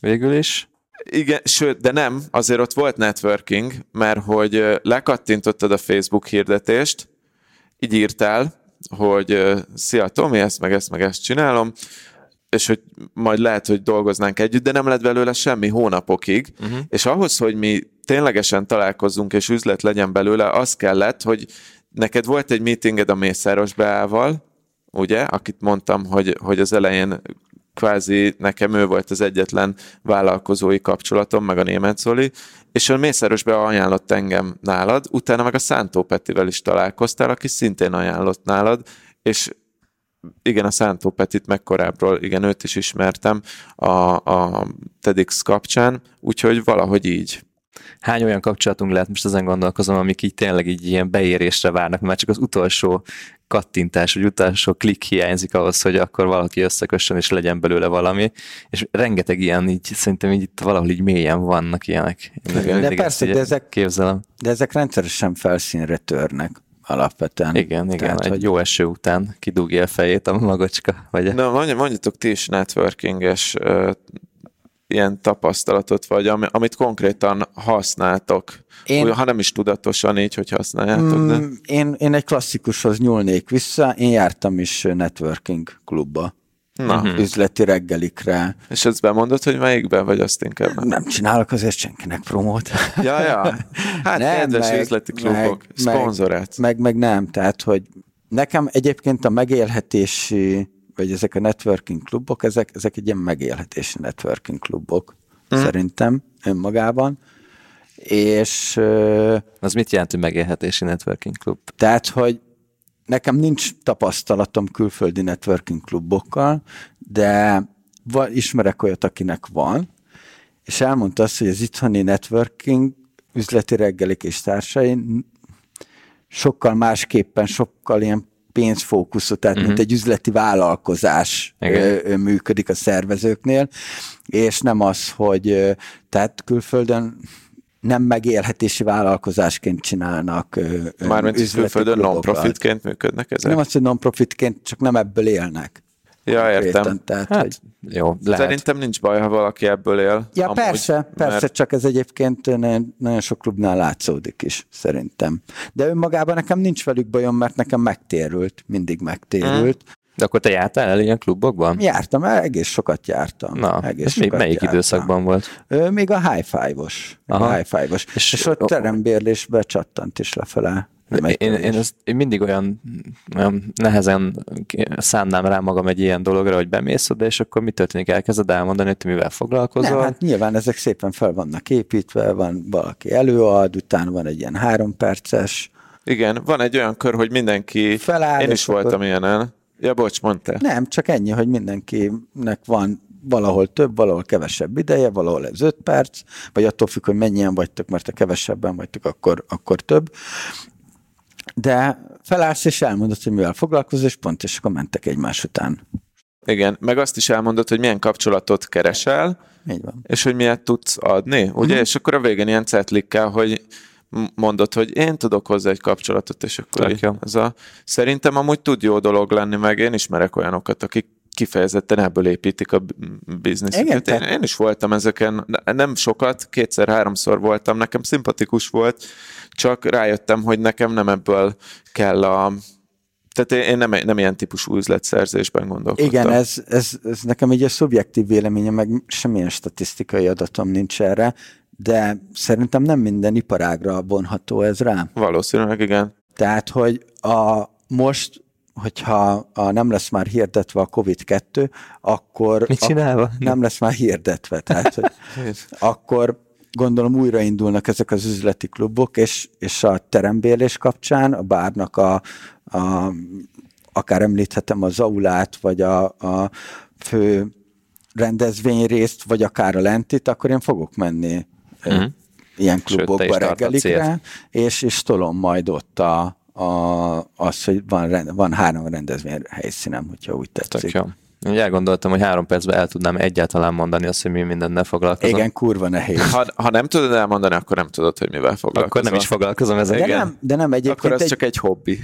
végül is. Igen, sőt, de nem, azért ott volt networking, mert hogy lekattintottad a Facebook hirdetést, így írtál, hogy szia Tomi, ezt meg ezt meg ezt csinálom, és hogy majd lehet, hogy dolgoznánk együtt, de nem lett belőle semmi hónapokig, uh-huh. És ahhoz, hogy mi ténylegesen találkozzunk, és üzlet legyen belőle, az kellett, hogy neked volt egy meetinged a Mészáros Beával, ugye, akit mondtam, hogy, hogy az elején kvázi nekem ő volt az egyetlen vállalkozói kapcsolatom, meg a Németh Zoli, és a Mészáros Bea ajánlott engem nálad, utána meg a Szántó Petivel is találkoztál, aki szintén ajánlott nálad, és igen, a Szántó Petit meg korábbról, igen, őt is ismertem a, a TEDx kapcsán, úgyhogy valahogy így. Hány olyan kapcsolatunk lehet, most ezen gondolkozom, amik így tényleg így ilyen beérésre várnak, mert csak az utolsó kattintás, vagy utolsó klik hiányzik ahhoz, hogy akkor valaki összekössön, és legyen belőle valami, és rengeteg ilyen így, szerintem így itt valahol így mélyen vannak ilyenek. Igen, de persze, de ezek, képzelem. De ezek rendszeresen felszínre törnek alapvetően. Igen, igen, tehát, egy hogy... jó eső után kidugja a fejét a magocska. Vagy... Na, mondjatok ti is networkinges ilyen tapasztalatot, vagy amit konkrétan használtok. Én, ha nem is tudatosan így, hogy használjátok. Mm, de... én, én egy klasszikushoz nyúlnék vissza, én jártam is networking klubba. Na. Üzleti reggelikre. És ezt bemondod, hogy melyikben vagy, azt inkább nem? Nem csinálok azért senkinek promót. Ja, ja. Hát nem, kedves meg, üzleti klubok, szponzorát. Meg, meg, meg nem, tehát, hogy nekem egyébként a megélhetési vagy ezek a networking klubok, ezek, ezek egy ilyen megélhetési networking klubok, mm. szerintem, önmagában. És... Az mit jelent, hogy megélhetési networking klub? Tehát, hogy nekem nincs tapasztalatom külföldi networking klubokkal, de van, ismerek olyat, akinek van, és elmondta azt, hogy az itthoni networking, üzleti reggelik és társai sokkal másképpen, sokkal ilyen pénzfókuszú, tehát uh-huh. mint egy üzleti vállalkozás ö, működik a szervezőknél, és nem az, hogy tehát külföldön nem megélhetési vállalkozásként csinálnak mármint üzleti külföldön non-profitként működnek ezek? Nem az, hogy non-profitként, csak nem ebből élnek. Ja, értem. Tehát, hát, hogy... jó, lehet. Szerintem nincs baj, ha valaki ebből él. Ja, amúgy, persze, persze, mert... csak ez egyébként nagyon, nagyon sok klubnál látszódik is, szerintem. De önmagában nekem nincs velük bajom, mert nekem megtérült, mindig megtérült. Hmm. De akkor te jártál el ilyen klubokban? Jártam, egész sokat jártam. Na, egész és sokat melyik jártam. Időszakban volt? Ö, még a high five-os. A high five-os. És, és ott terembérlésbe csattant is lefelé. Én, én, ezt, én mindig olyan, olyan nehezen szánnám rá magam egy ilyen dologra, hogy bemész oda, és akkor mi történik? Elkezded elmondani, hogy mivel foglalkozol? Nem, hát nyilván ezek szépen fel vannak építve, van valaki előad, utána van egy ilyen három perces. Igen, van egy olyan kör, hogy mindenki... Feláll, én is voltam akkor... ilyenen. Ja, bocs, mondtál. Nem, csak ennyi, hogy mindenkinek van valahol több, valahol kevesebb ideje, valahol ez öt perc, vagy attól függ, hogy mennyien vagytok, mert ha kevesebben vagytok, akkor, akkor több. De felállsz és elmondod, hogy mivel foglalkozol, és pont, és akkor mentek egymás után. Igen, meg azt is elmondod, hogy milyen kapcsolatot keresel, így van. És hogy milyet tudsz adni, ugye? Uh-huh. És akkor a végén ilyen cetlikkel, hogy mondod, hogy én tudok hozzá egy kapcsolatot, és akkor ez a... Szerintem amúgy tud jó dolog lenni, meg én ismerek olyanokat, akik kifejezetten ebből építik a bizniszüket. Én, én is voltam ezeken, nem sokat, kétszer-háromszor voltam, nekem szimpatikus volt, csak rájöttem, hogy nekem nem ebből kell a... Tehát én nem, nem ilyen típusú üzletszerzésben gondolkodtam. Igen, ez, ez, ez nekem egy szubjektív véleménye, meg semmilyen statisztikai adatom nincs erre, de szerintem nem minden iparágra vonható ez rá. Valószínűleg igen. Tehát, hogy a most... hogyha a nem lesz már hirdetve a kovid kettő, akkor a, nem lesz már hirdetve. Tehát, hogy akkor gondolom újraindulnak ezek az üzleti klubok, és, és a terembérlés kapcsán a bárnak a, a akár említhetem az aulát, vagy a, a fő rendezvényrészt, vagy akár a lentit, akkor én fogok menni mm-hmm. ilyen klubokba reggelikre, és, és tolom majd ott a A, az, hogy van, rend, van három rendezvény helyszínem, hogyha úgy tetszik. Tök jó. Úgy elgondoltam, hogy három percben el tudnám egyáltalán mondani azt, hogy mi mindennel foglalkozom. Igen, kurva nehéz. Ha, ha nem tudod elmondani, akkor nem tudod, hogy mivel foglalkozom. Akkor nem is foglalkozom ezzel. De nem, de nem egyébként. Akkor ez egy... csak egy hobbi.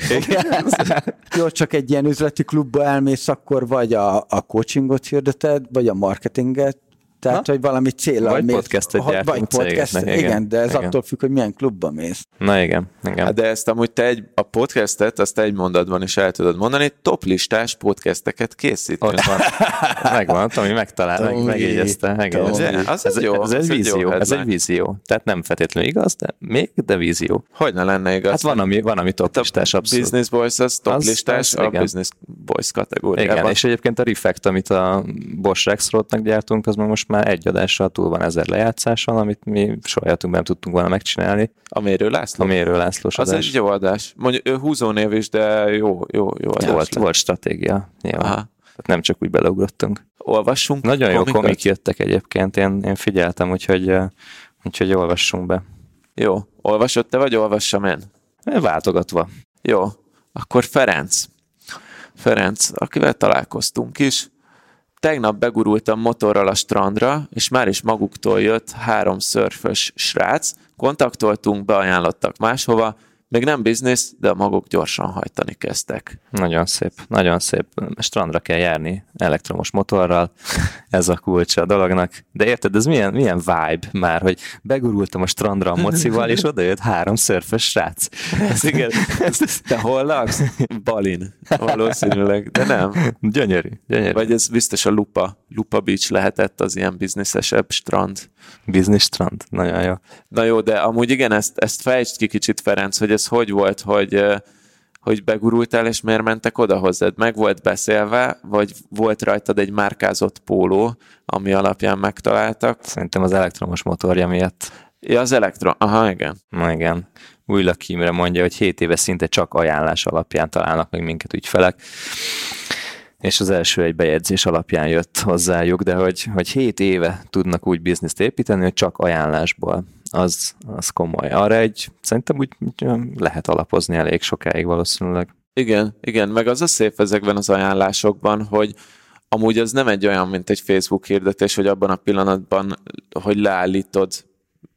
Jó, csak egy ilyen üzleti klubba elmész, akkor vagy a, a coachingot hirdeted, vagy a marketinget. Tehát, na? Hogy valami céllal vagy mész. Podcastet ha, vagy podcastet, igen, igen, de ez igen. Attól függ, hogy milyen klubba mész. Na igen, igen. Hát de ezt amúgy te egy, a podcastet, azt egy mondatban is el tudod mondani, toplistás podcasteket készítünk. Ott van. Megvan, Tomi megtalál, meg, megjegyezte. Ez, ez, jó, ez, ez egy vízió, ez egy vízió. Tehát nem feltétlenül igaz, de még, de vízió. Hogyne lenne igaz? Hát van, ami, van, ami toplistás, abszolút. A Business Boys az toplistás, a igen. Business Boys kategóriában. Igen, és egyébként a Refact, amit a Bosch Rexrothnak gyártunk, az most már egy adással túl van ezer lejátszáson, amit mi soha életünkben nem tudtunk volna megcsinálni. A Mérő László? A Mérő Lászlós adás. Az egy jó adás. Mondjuk ő húzónév is, de jó, jó, jó adás. Volt, volt stratégia, nyilván. Tehát nem csak úgy beleugrottunk. Olvassunk. Nagyon jó komik jöttek egyébként, én, én figyeltem, úgyhogy, úgyhogy olvassunk be. Jó. Olvasod te, vagy olvassam én? Váltogatva. Jó. Akkor Ferenc. Ferenc, akivel találkoztunk is. Tegnap begurultam motorral a strandra, és már is maguktól jött három szörfös srác. Kontaktoltunk, beajánlottak máshova. Még nem biznisz, de maguk gyorsan hajtani kezdtek. Nagyon szép, nagyon szép. Strandra kell járni elektromos motorral, ez a kulcsa a dolognak. De érted, ez milyen, milyen vibe már, hogy begurultam a strandra a mocival, és oda jött három szörfös srác. Ez igen, te hol laksz? Balin, valószínűleg, de nem. Gyönyörű, gyönyörű. Vagy ez biztos a Lupa, Lupa Beach lehetett az ilyen bizniszesebb strand. Biznisz strand, nagyon jó. Na jó, de amúgy igen, ezt, ezt fejtsd ki kicsit, Ferenc, hogy ez hogy volt, hogy, hogy begurultál, és miért mentek oda hozzád? Meg volt beszélve, vagy volt rajtad egy márkázott póló, ami alapján megtaláltak? Szerintem az elektromos motorja miatt. Ja, az elektron... Aha, igen. Na igen. Újlaki Imre mondja, hogy hét éve szinte csak ajánlás alapján találnak meg minket ügyfelek, és az első egy bejegyzés alapján jött hozzájuk, de hogy, hogy hét éve tudnak úgy bizniszt építeni, hogy csak ajánlásból. Az, az komoly. Arra egy, szerintem úgy lehet alapozni elég sokáig valószínűleg. Igen, igen, meg az a szép ezekben az ajánlásokban, hogy amúgy az nem egy olyan, mint egy Facebook hirdetés, hogy abban a pillanatban, hogy leállítod,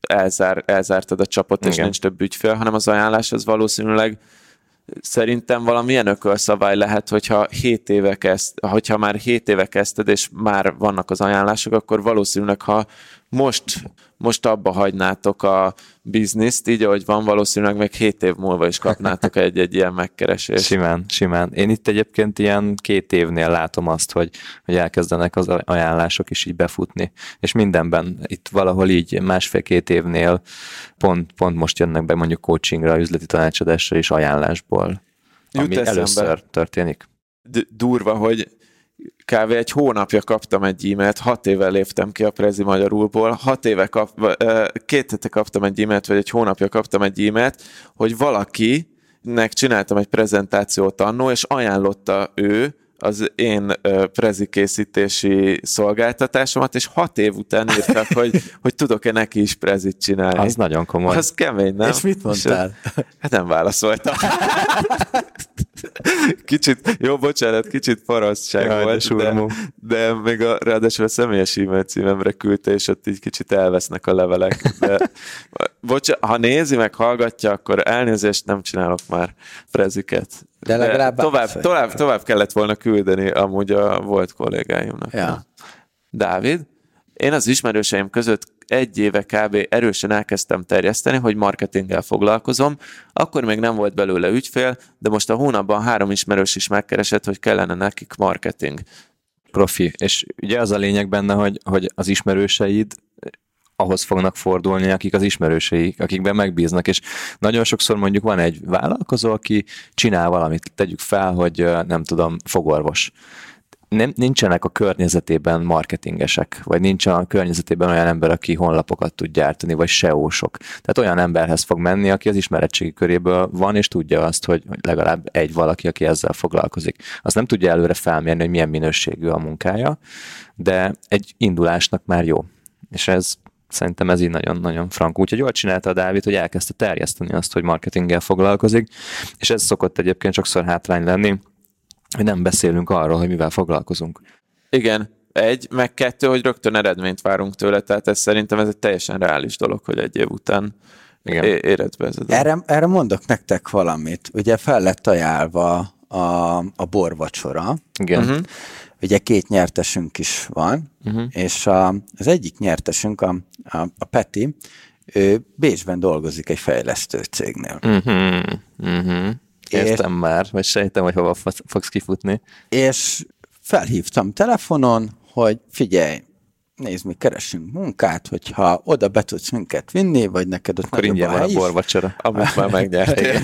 elzár, elzártad a csapot, és igen. Nincs több ügyfél, hanem az ajánlás az valószínűleg szerintem valamilyen ökölszabály lehet, hogyha, hét éve kezd, hogyha már hét éve kezdted, és már vannak az ajánlások, akkor valószínűleg, ha most, most abba hagynátok a bizniszt, így ahogy van, valószínűleg még hét év múlva is kapnátok egy-egy ilyen megkeresést. Simán, simán. Én itt egyébként ilyen két évnél látom azt, hogy, hogy elkezdenek az ajánlások is így befutni. És mindenben itt valahol így másfél-két évnél pont, pont most jönnek be mondjuk coachingra, üzleti tanácsadásra és ajánlásból, jut ami eszembe. Először történik. D- durva, hogy kb. Egy hónapja kaptam egy e-mailt, hat éve léptem ki a Prezi magyarulból, hat éve kap, két hete kaptam egy e-mailt, vagy egy hónapja kaptam egy e-mailt, hogy valakinek csináltam egy prezentációt annó, és ajánlotta ő az én Prezi készítési szolgáltatásomat, és hat év után írtak, hogy, hogy tudok-e neki is Prezit csinálni. Az nagyon komoly. Az kemény, nem? És mit mondtál? Hát nem válaszoltam. Kicsit, jó, bocsánat, kicsit parasztság volt, de, de még a, ráadásul a személyes e-mail címemre küldte, és ott így kicsit elvesznek a levelek. De, bocsánat, ha nézi, meg hallgatja, akkor elnézést, nem csinálok már preziket. De, de tovább, tovább, tovább kellett volna küldeni amúgy a volt kollégáimnak. Ja. Dávid, én az ismerőseim között egy éve kb. Erősen elkezdtem terjeszteni, hogy marketinggel foglalkozom. Akkor még nem volt belőle ügyfél, de most a hónapban három ismerős is megkeresett, hogy kellene nekik marketing. Profi. És ugye az a lényeg benne, hogy, hogy az ismerőseid ahhoz fognak fordulni, akik az ismerőseik, akikben megbíznak, és nagyon sokszor mondjuk van egy vállalkozó, aki csinál valamit, tegyük fel, hogy nem tudom, fogorvos. Nem, nincsenek a környezetében marketingesek, vagy nincsen a környezetében olyan ember, aki honlapokat tud gyártani, vagy es e o-sok. Tehát olyan emberhez fog menni, aki az ismeretségi köréből van, és tudja azt, hogy legalább egy valaki, aki ezzel foglalkozik. Azt nem tudja előre felmérni, hogy milyen minőségű a munkája, de egy indulásnak már jó. És ez szerintem ez így nagyon-nagyon frank. Úgyhogy jól csinálta a Dávid, hogy elkezdte terjeszteni azt, hogy marketinggel foglalkozik, és ez szokott egyébként sokszor hátrány lenni, hogy nem beszélünk arról, hogy mivel foglalkozunk. Igen, egy, meg kettő, hogy rögtön eredményt várunk tőle, tehát ez szerintem ez egy teljesen reális dolog, hogy egy év után igen. É- érett be ez a dolog. Erre, erre mondok nektek valamit. Ugye fel lett ajánlva a, a borvacsora. Igen. Uh-huh. Ugye két nyertesünk is van, uh-huh. és a, az egyik nyertesünk, a, a, a Peti, ő Bécsben dolgozik egy fejlesztő cégnél. Uh-huh. Uh-huh. Értem és, már, vagy sejtem, hogy hova fogsz kifutni. És felhívtam telefonon, hogy figyelj, nézd, mi keresünk munkát, hogyha oda be tudsz minket vinni, vagy neked ott akkor ingyen van a borvacsora, amit már megnyertél.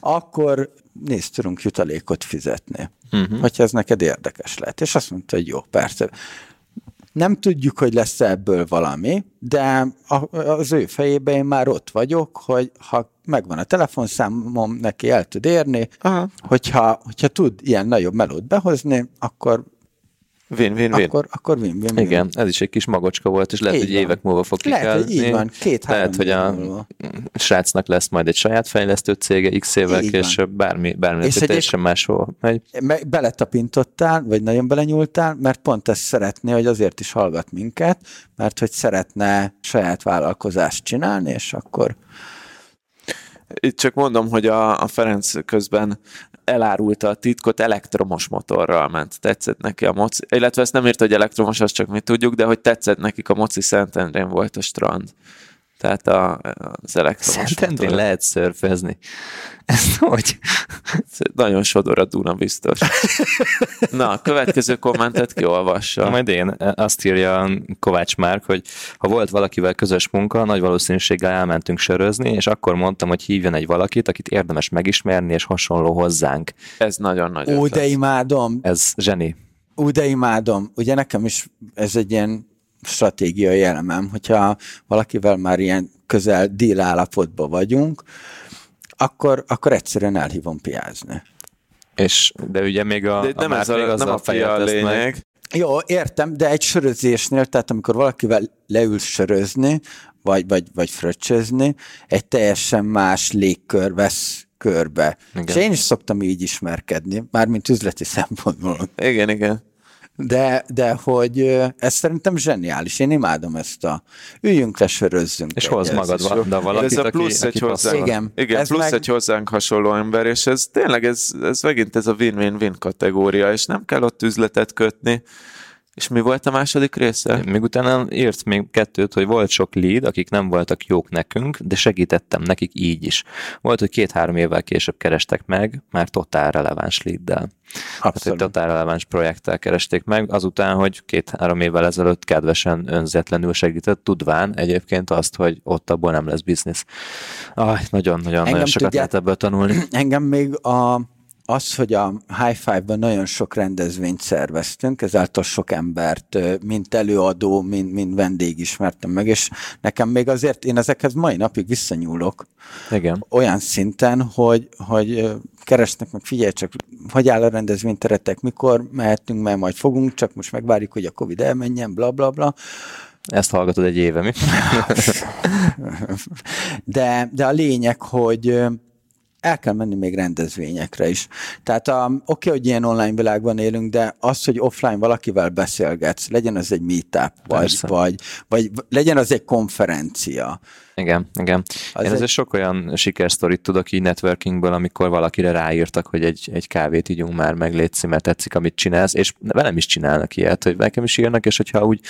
Akkor nézd, tudunk jutalékot fizetni, uh-huh. hogyha ez neked érdekes lehet. És azt mondta, hogy jó, persze. Nem tudjuk, hogy lesz ebből valami, de az ő fejében én már ott vagyok, hogy ha megvan a telefonszámom, neki el tud érni, hogyha, hogyha tud ilyen nagyobb melót behozni, akkor win-win-win. Akkor, akkor win-win-win. Igen, ez is egy kis magocska volt, és lehet, így hogy van. Évek múlva fog kikelni. Lehet, hogy így van, két-három lehet, hogy a múlva. Srácnak lesz majd egy saját fejlesztő cége, x évvel később, bármi, bármi teljesen máshova megy. Beletapintottál, vagy nagyon belenyúltál, mert pont ezt szeretné, hogy azért is hallgat minket, mert hogy szeretne saját vállalkozást csinálni, és akkor... Itt csak mondom, hogy a, a Ferenc közben elárulta a titkot, elektromos motorral ment. Tetszett neki a moci, illetve ezt nem írt, hogy elektromos, azt csak mi tudjuk, de hogy tetszett nekik a moci, Szentendrén volt a strand. Tehát a, az elektromos Szentendrén motor. Lehet szörfezni. Ez hogy? Nagyon sodor a Duna, biztos. Na, a következő kommentet kiolvassa. Majd én azt írja Kovács Márk, hogy ha volt valakivel közös munka, nagy valószínűséggel elmentünk sörözni, és akkor mondtam, hogy hívjon egy valakit, akit érdemes megismerni, és hasonló hozzánk. Ez nagyon nagy ötlet. Ó, de imádom. Ez zseni. Ó, de imádom. Ugye nekem is ez egy ilyen stratégiai elemem, hogyha valakivel már ilyen közel deal állapotban vagyunk, akkor, akkor egyszerűen elhívom piázni. És, de ugye még a, de a nem, ez a, az nem a, a pia a lényeg. Jó, értem, de egy sörözésnél, tehát amikor valakivel leül sörözni, vagy, vagy, vagy fröccsözni, egy teljesen más légkör vesz körbe. Igen. És én is szoktam így ismerkedni, mármint üzleti szempontból. Igen, igen. De, de hogy ez szerintem zseniális, én imádom ezt a üljünk le, sörözzünk. És hozz magad de valakit, ez a plusz, aki, egy, aki hozzánk, igen, igen, plusz meg... egy hozzánk hasonló ember, és ez tényleg, ez, ez megint ez a win-win-win kategória, és nem kell ott üzletet kötni. És mi volt a második része? Még utána írt még kettőt, hogy volt sok lead, akik nem voltak jók nekünk, de segítettem nekik így is. Volt, hogy két-három évvel később kerestek meg, már totál releváns leaddel. Hát, hogy totál releváns projekttel keresték meg, azután, hogy két-három évvel ezelőtt kedvesen, önzetlenül segített, tudván egyébként azt, hogy ott abból nem lesz biznisz. Ah, nagyon-nagyon nagyon sokat lehet ebből tanulni. Engem még a... Az, hogy a High Five-ban nagyon sok rendezvényt szerveztünk, ezáltal sok embert, mint előadó, mint, mint vendég ismertem meg, és nekem még azért, én ezekhez mai napig visszanyúlok. Igen. Olyan szinten, hogy, hogy keresnek meg, figyelj csak, hogy áll a rendezvényteretek, mikor mehetünk, mert majd fogunk, csak most megvárjuk, hogy a Covid elmenjen, bla bla bla. Ezt hallgatod egy éve, mi? de, de a lényeg, hogy el kell menni még rendezvényekre is. Tehát um, oké, okay, hogy ilyen online világban élünk, de az, hogy offline valakivel beszélgetsz, legyen az egy meetup, vagy, vagy, vagy legyen az egy konferencia. Igen, igen. Az Én azért egy... sok olyan sikersztorit tudok így networkingből, amikor valakire ráírtak, hogy egy, egy kávét ígyunk már, meg létszi, mert tetszik, amit csinálsz, és velem is csinálnak ilyet, hogy nekem is írnak, és hogyha úgy,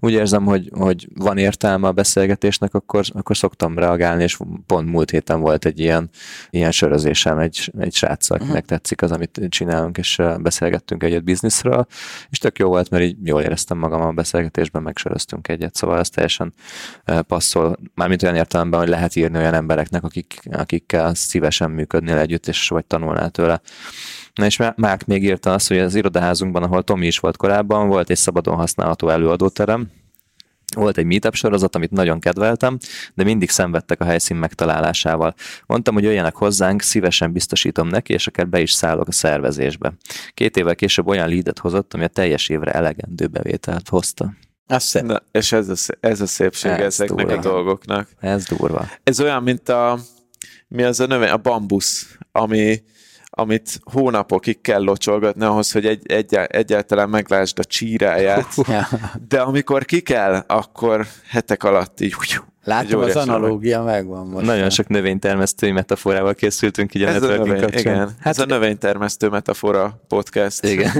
úgy érzem, hogy, hogy van értelme a beszélgetésnek, akkor, akkor szoktam reagálni, és pont múlt héten volt egy ilyen, ilyen sörözésem egy, egy sráccal, akinek uh-huh. tetszik az, amit csinálunk, és beszélgettünk egyet bizniszről, és tök jó volt, mert így jól éreztem magam a beszélgetésben, megsöröztünk egyet, szóval az teljesen passzol, mármint olyan értelemben, hogy lehet írni olyan embereknek, akik, akikkel szívesen működnél együtt, és vagy tanulnál tőle. Na és Márk még írta azt, hogy az irodaházunkban, ahol Tomi is volt korábban, volt egy szabadon használható előadóterem, volt egy meetup sorozat, amit nagyon kedveltem, de mindig szenvedtek a helyszín megtalálásával. Mondtam, hogy jöjjenek hozzánk, szívesen biztosítom neki, és akár be is szállok a szervezésbe. Két évvel később olyan leadet hozott, ami a teljes évre elegendő bevételt hozta. Na, és ez a, ez a szépség ez ezeknek durva. A dolgoknak. Ez durva. Ez olyan, mint a, mi az a növény, a bambusz, ami, amit hónapokig kell locsolgatni ahhoz, hogy egy, egy, egyáltalán meglásd a csíráját, de amikor ki kell, akkor hetek alatt így... Látom, az analógia megvan most. Nagyon sok növénytermesztői metaforával készültünk így a networking kapcsán. Hát ez a növénytermesztő metafora podcast. Igen.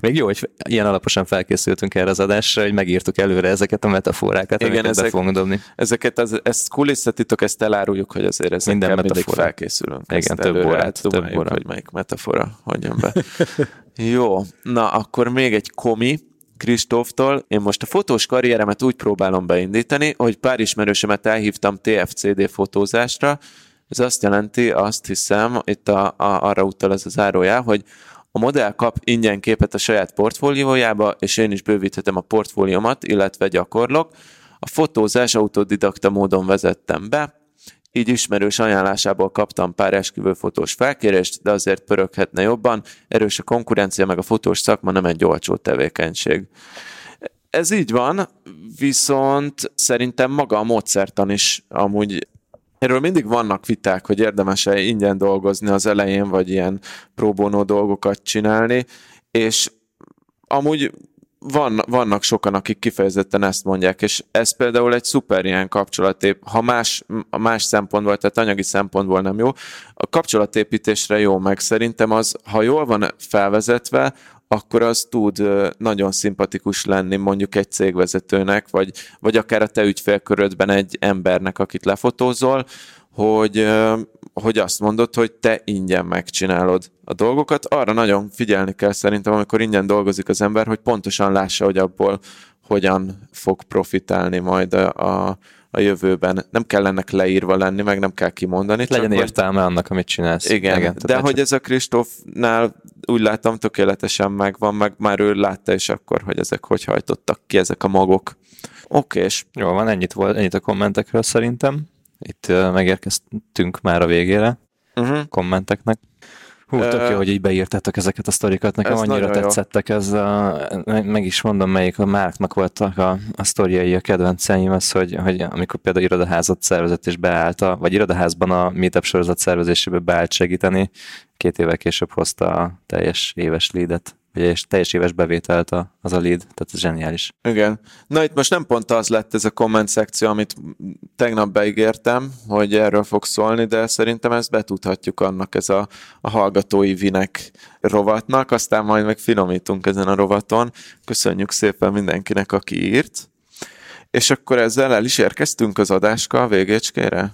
Még jó, hogy ilyen alaposan felkészültünk erre az adásra, hogy megírtuk előre ezeket a metaforákat, amiket ezek, be fogunk dobni. Ezeket, az, ezt kulisszatitok, ezt eláruljuk, hogy azért ezekkel minden mindig felkészülünk. Igen, több órát, több órát. Hogy melyik metafora hagyjon be. Jó, na akkor még egy komi. Kristóftól. Én most a fotós karrieremet úgy próbálom beindítani, hogy pár ismerősömet elhívtam té ef cé dé fotózásra. Ez azt jelenti, azt hiszem, itt a, a, arra utal ez a zárójá, hogy a modell kap ingyen képet a saját portfóliójába, és én is bővíthetem a portfóliómat, illetve gyakorlok. A fotózás autodidakta módon vezettem be, így ismerős ajánlásából kaptam pár esküvőfotós felkérést, de azért pöröghetne jobban, erős a konkurencia, meg a fotós szakma nem egy olcsó tevékenység. Ez így van, viszont szerintem maga a módszertan is amúgy, erről mindig vannak viták, hogy érdemes-e ingyen dolgozni az elején, vagy ilyen pro bono dolgokat csinálni, és amúgy Van, vannak sokan, akik kifejezetten ezt mondják, és ez például egy szuper ilyen kapcsolatép, ha más, más szempontból, tehát anyagi szempontból nem jó, a kapcsolatépítésre jó, meg szerintem az, ha jól van felvezetve, akkor az tud nagyon szimpatikus lenni mondjuk egy cégvezetőnek, vagy, vagy akár a te ügyfélkörödben egy embernek, akit lefotózol, hogy, hogy azt mondod, hogy te ingyen megcsinálod a dolgokat. Arra nagyon figyelni kell szerintem, amikor ingyen dolgozik az ember, hogy pontosan lássa, hogy abból hogyan fog profitálni majd a, a, a jövőben. Nem kell ennek leírva lenni, meg nem kell kimondani. Legyen csak, értelme hogy... annak, amit csinálsz. Igen, igen, de hogy ez a Kristófnál úgy láttam tökéletesen megvan, meg már ő látta is akkor, hogy ezek hogy hajtottak ki, ezek a magok. Oké, és... Jól van, ennyit, volt, ennyit a kommentekről szerintem. Itt megérkeztünk már a végére uh-huh. kommenteknek. Hú, tök uh, jó, hogy így beírtátok ezeket a sztorikat. Nekem annyira tetszettek. Ez a, meg is mondom, melyik a Márknak voltak a, a sztoriai, a kedvenceim, az, hogy, hogy amikor például irodaházat szervezett és beállt, a, vagy irodaházban a meetup sorozat szervezésébe beállt segíteni, két évvel később hozta a teljes éves leadet. És teljes éves bevételt az a lead, tehát ez zseniális. Igen. Na itt most nem pont az lett ez a komment szekció, amit tegnap beígértem, hogy erről fog szólni, de szerintem ezt betudhatjuk annak ez a, a hallgatói vinek rovatnak, aztán majd meg finomítunk ezen a rovaton. Köszönjük szépen mindenkinek, aki írt. És akkor ezzel el is érkeztünk az adáska a végécskére?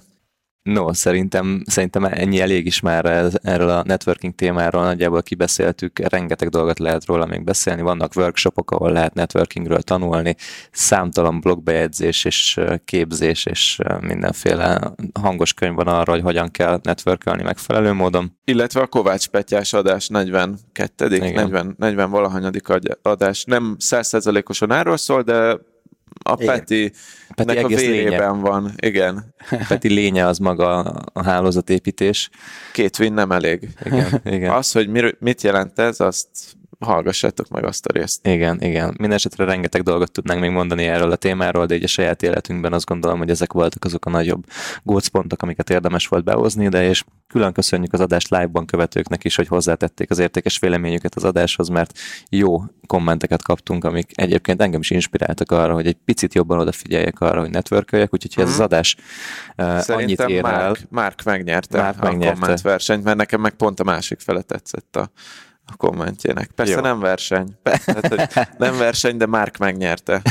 No, szerintem, szerintem ennyi elég is már erről a networking témáról, nagyjából kibeszéltük, rengeteg dolgot lehet róla még beszélni, vannak workshopok, ahol lehet networkingről tanulni, számtalan blogbejegyzés és képzés és mindenféle hangos könyv van arra, hogy hogyan kell networkelni megfelelő módon. Illetve a Kovács Petyás adás negyvenkettedik negyven, negyven valahanyadik adás, nem száz százalékosan erről szól, de a Peti, Peti a vérében van, igen. Peti lénye az maga a hálózatépítés. Két win nem elég. Igen, igen. Az, hogy mit jelent ez, azt hallgassátok meg azt a részt. Igen, igen. Mindenesetre rengeteg dolgot tudnánk még mondani erről a témáról, de így a saját életünkben azt gondolom, hogy ezek voltak azok a nagyobb gócpontok, amiket érdemes volt behozni, de és külön köszönjük az adást live-ban követőknek is, hogy hozzátették az értékes véleményüket az adáshoz, mert jó kommenteket kaptunk, amik egyébként engem is inspiráltak arra, hogy egy picit jobban odafigyeljek arra, hogy networköljek, úgyhogy mm-hmm. ez az adás uh, annyit ér Mark, el. Mark megnyerte Mark a kommentversenyt, mert nekem meg pont a másik fele tetszett a a kommentjének. Persze jó. Nem verseny. Tehát, nem verseny, de Mark megnyerte.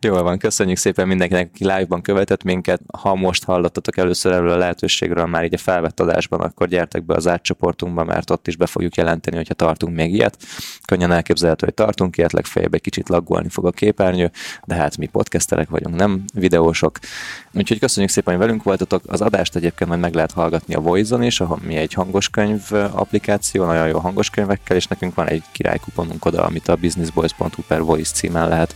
Jól van, köszönjük szépen mindenkinek, aki live-ban követett minket. Ha most hallottatok először erről a lehetőségről már így a felvett adásban, akkor gyertek be az átcsoportunkba, mert ott is be fogjuk jelenteni, hogyha tartunk még ilyet. Könnyen elképzelhető, hogy tartunk ilyet, legfeljebb egy kicsit laggolni fog a képernyő, de hát mi podcasterek vagyunk, nem videósok. Úgyhogy köszönjük szépen, hogy velünk voltatok. Az adást egyébként majd meg lehet hallgatni a Voice-on is, ahol mi egy hangoskönyv applikáció, nagyon jó hangos könyvekkel, és nekünk van egy királykuponunk oda, amit a businessboys.hu per Voice címen lehet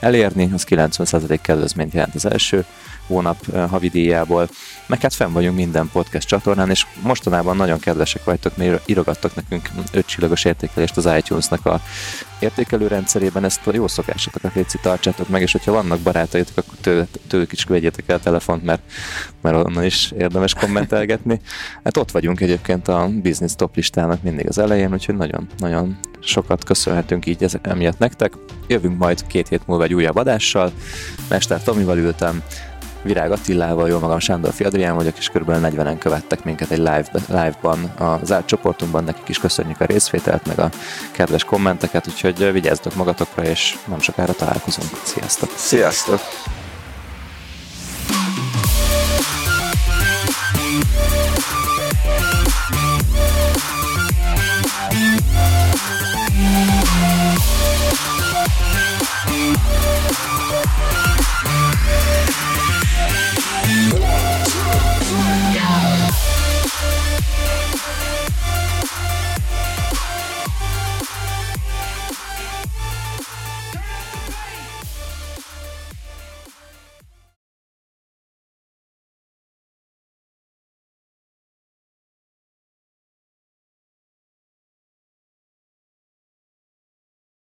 elérni, az kilencven százalék kedvezményt jelent az első hónap havidíjából, meg hát fenn vagyunk minden podcast csatornán, és mostanában nagyon kedvesek vagytok, mert írogattak nekünk ötcsillagos értékelést az iTunes-nak a értékelő rendszerében, ezt a jó szokásokat létszik, tartsátok meg, és hogyha vannak barátaitok, akkor tőle, tőlük is vegyétek el a telefont, mert, mert onnan is érdemes kommentelgetni. Hát ott vagyunk egyébként a business top listának mindig az elején, úgyhogy nagyon-nagyon sokat köszönhetünk így ezek, emiatt nektek. Jövünk majd két hét múlva egy újabb adással. Mester Tomival ültem, Virág Attilával, jól magam Sándorfi Adrián vagyok, és kb. negyvenen követtek minket egy live, live-ban az zárt csoportunkban, nekik is köszönjük a részvételt, meg a kedves kommenteket, úgyhogy vigyázzatok magatokra, és nem sokára találkozunk. Sziasztok! Sziasztok! Sziasztok.